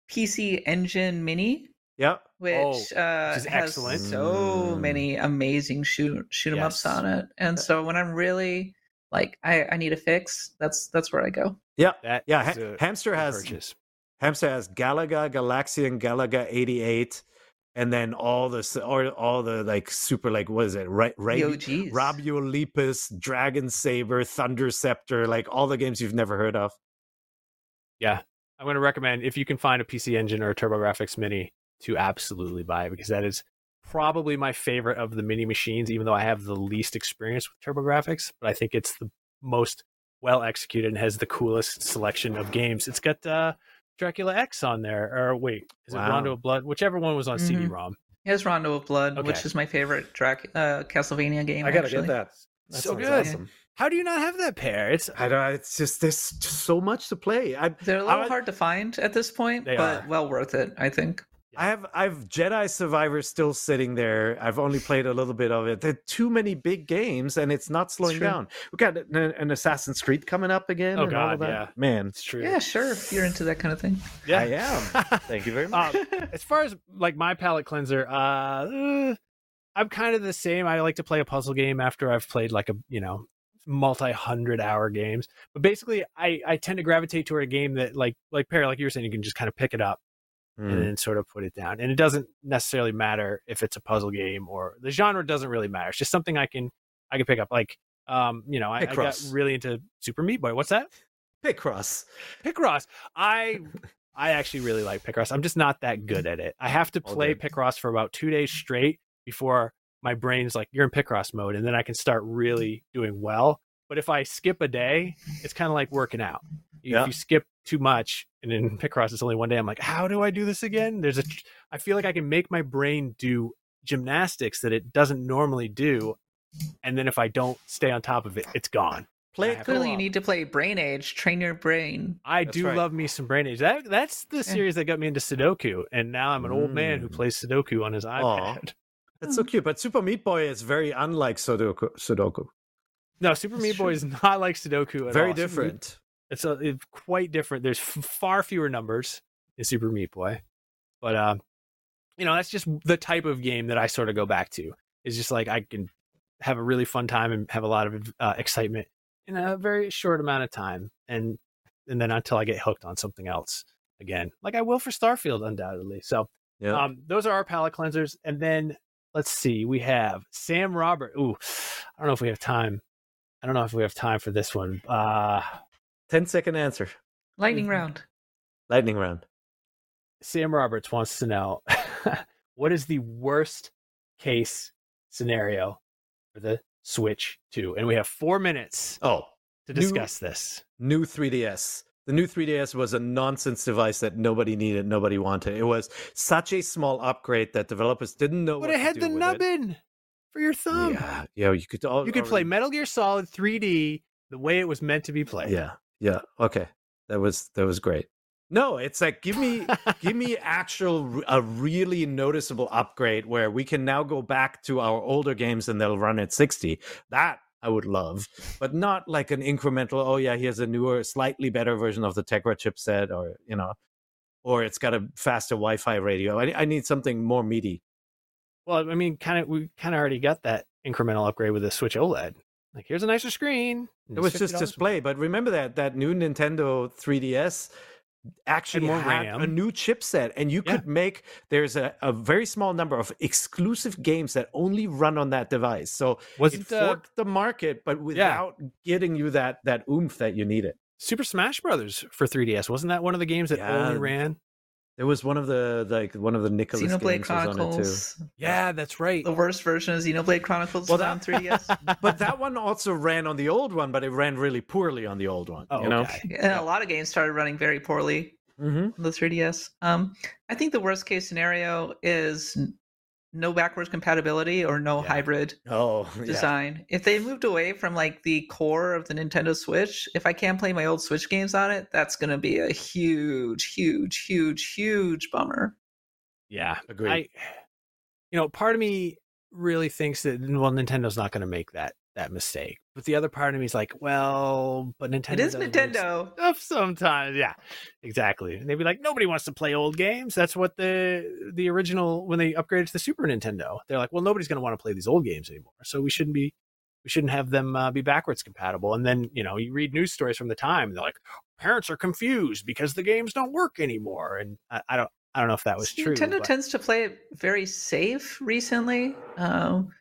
P C Engine Mini, yep, which, oh, uh, which is has excellent. So many amazing shoot shoot 'em yes. ups on it, and so when I'm really like I, I need a fix, that's that's where I go. Yeah, that yeah. Ha- Hamster has purchase. Hamster has Galaga, Galaxian Galaga eighty-eight, and then all the or all the like super like what is it? Right, Ra- Rabiolipus, Dragon Saber, Thunder Scepter, like all the games you've never heard of. Yeah. I'm going to recommend if you can find a P C Engine or a TurboGrafx Mini to absolutely buy it, because that is probably my favorite of the mini machines, even though I have the least experience with TurboGrafx, but I think it's the most well executed and has the coolest selection of games. It's got uh, Dracula X on there, or wait, is wow. it Rondo of Blood? Whichever one was on mm-hmm. C D ROM. It has Rondo of Blood, okay. which is my favorite Drac- uh, Castlevania game. I got to get that. That's so good. Awesome. How do you not have that pair? It's I don't. It's just there's so much to play. I, They're a little I, hard to find at this point, but are. well worth it, I think. I have I've Jedi Survivor still sitting there. I've only played a little bit of it. There are too many big games, and it's not slowing it's down. We got an, an Assassin's Creed coming up again. Oh and God, all of that. Yeah, man, it's true. Yeah, sure. If you're into that kind of thing, yeah, I am. Thank you very much. Um, as far as like my palate cleanser, uh, I'm kind of the same. I like to play a puzzle game after I've played like a you know multi-hundred hour games. But basically, I I tend to gravitate toward a game that like like Perry, like you were saying, you can just kind of pick it up. And then sort of put it down. And it doesn't necessarily matter if it's a puzzle game or the genre doesn't really matter. It's just something I can I can pick up. Like, um, you know, I, I got really into Super Meat Boy. What's that? Picross. Picross. I I actually really like Picross. I'm just not that good at it. I have to play Picross for about two days straight before my brain's like, you're in Picross mode. And then I can start really doing well. But if I skip a day, it's kind of like working out. If yeah. you skip too much, and in Picross it's only one day, I'm like, how do I do this again? There's a, I feel like I can make my brain do gymnastics that it doesn't normally do, and then if I don't stay on top of it, it's gone. Play it clearly. You need to play Brain Age. Train your brain. I that's do right. love me some Brain Age. That that's the series that got me into Sudoku, and now I'm an mm. old man who plays Sudoku on his iPad. Aww. That's so cute. But Super Meat Boy is very unlike Sudoku. Sudoku. No, Super Meat Boy is not like Sudoku at very all. Very different. It's, a, it's quite different. There's f- far fewer numbers in Super Meat Boy. But, uh, you know, that's just the type of game that I sort of go back to. It's just like I can have a really fun time and have a lot of uh, excitement in a very short amount of time. And and then until I get hooked on something else again, like I will for Starfield, undoubtedly. So yeah. um, those are our palate cleansers. And then let's see, we have Sam Robert. Ooh, I don't know if we have time. I don't know if we have time for this one. Uh ten second answer. Lightning round. Lightning round. Sam Roberts wants to know what is the worst case scenario for the Switch two? And we have four minutes oh, to discuss new, this. New three D S. The new three D S was a nonsense device that nobody needed, nobody wanted. It was such a small upgrade that developers didn't know but what to do with it. But it had the nubbin for your thumb. Yeah, yeah you could, all, you could all play really... Metal Gear Solid three D the way it was meant to be played. Yeah. Yeah. Okay. That was, that was great. No, it's like, give me, give me actual, a really noticeable upgrade where we can now go back to our older games and they'll run at sixty. That I would love, but not like an incremental, oh yeah, here's a newer, slightly better version of the Tegra chipset or, you know, or it's got a faster Wi-Fi radio. I, I need something more meaty. Well, I mean, kind of, we kind of already got that incremental upgrade with the Switch OLED. Like, here's a nicer screen. It was just display, but remember that that new Nintendo three D S actually had RAM. A new chipset, and you yeah. could make, there's a, a very small number of exclusive games that only run on that device. So Wasn't it forked uh, the market, but without yeah. getting you that that oomph that you needed. Super Smash Brothers for three D S, wasn't that one of the games that yeah. only ran? There was one of the like one of the Nicholas Xenoblade games was on it too. Yeah, that's right. The worst version of Xenoblade Chronicles well, was on three D S. But that one also ran on the old one, but it ran really poorly on the old one. Oh, you know? Okay. And yeah. a lot of games started running very poorly mm-hmm. on the three D S. Um, I think the worst case scenario is no backwards compatibility or no yeah. hybrid oh, design. Yeah. If they moved away from like the core of the Nintendo Switch, if I can't play my old Switch games on it, that's going to be a huge, huge, huge, huge bummer. Yeah, agreed. I, you know, part of me really thinks that, well, Nintendo's not going to make that that mistake. But the other part of me is like, well, but Nintendo. It is Nintendo. Stuff sometimes. Yeah, exactly. And they'd be like, nobody wants to play old games. That's what the the original, when they upgraded to the Super Nintendo, they're like, well, nobody's going to want to play these old games anymore. So we shouldn't be, we shouldn't have them uh, be backwards compatible. And then, you know, you read news stories from the time and they're like, parents are confused because the games don't work anymore. And I, I don't, I don't know if that was Nintendo true. Nintendo but... tends to play it very safe recently. Um,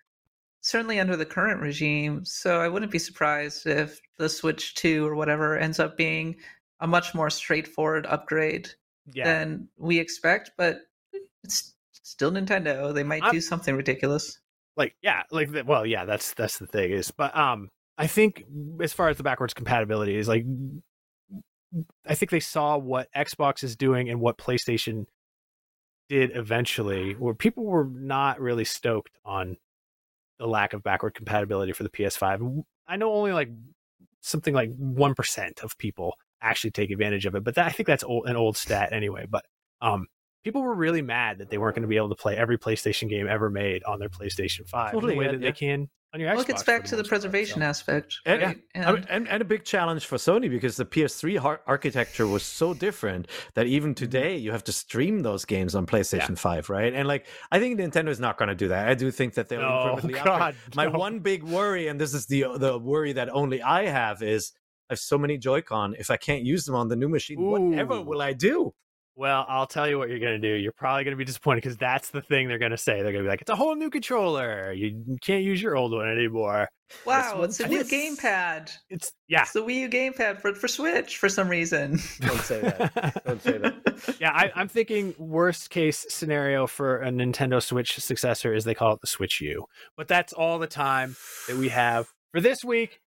Certainly under the current regime, so I wouldn't be surprised if the Switch two or whatever ends up being a much more straightforward upgrade yeah. than we expect, but it's still Nintendo. They might I'm, do something ridiculous. Like, yeah, like, well, yeah, that's that's the thing is, but um, I think as far as the backwards compatibility is, like, I think they saw what Xbox is doing and what PlayStation did eventually, where people were not really stoked on the lack of backward compatibility for the P S five. I know only like something like one percent of people actually take advantage of it, but that, I think that's old, an old stat anyway. But um, people were really mad that they weren't going to be able to play every PlayStation game ever made on their PlayStation five totally, in the way yeah, that yeah. they can on your Xbox. Well, it gets back to the preservation part, so. aspect. And, right? yeah. and, and, and a big challenge for Sony, because the P S three architecture was so different that even today you have to stream those games on PlayStation yeah. five, right? And like, I think Nintendo is not going to do that. I do think that they'll no, incrementally God, upgrade. My no. one big worry, and this is the the worry that only I have, is I have so many Joy-Con. If I can't use them on the new machine, Ooh. whatever will I do? Well, I'll tell you what you're going to do. You're probably going to be disappointed, because that's the thing they're going to say. They're going to be like, it's a whole new controller. You can't use your old one anymore. Wow, it's a new gamepad. It's yeah. It's the Wii U gamepad for, for Switch for some reason. Don't say that. Don't say that. Yeah, I, I'm thinking worst case scenario for a Nintendo Switch successor is they call it the Switch U. But that's all the time that we have for this week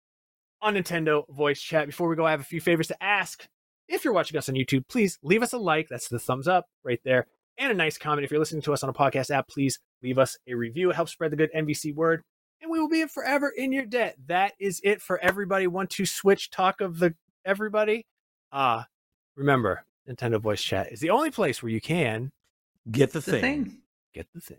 on Nintendo Voice Chat. Before we go, I have a few favors to ask. If you're watching us on YouTube, please leave us a like. That's the thumbs up right there. And a nice comment. If you're listening to us on a podcast app, please leave us a review. It helps spread the good N V C word. And we will be forever in your debt. That is it for Everybody One Two Switch talk of the everybody. Uh, remember, Nintendo Voice Chat is the only place where you can get the, the thing. thing. Get the thing.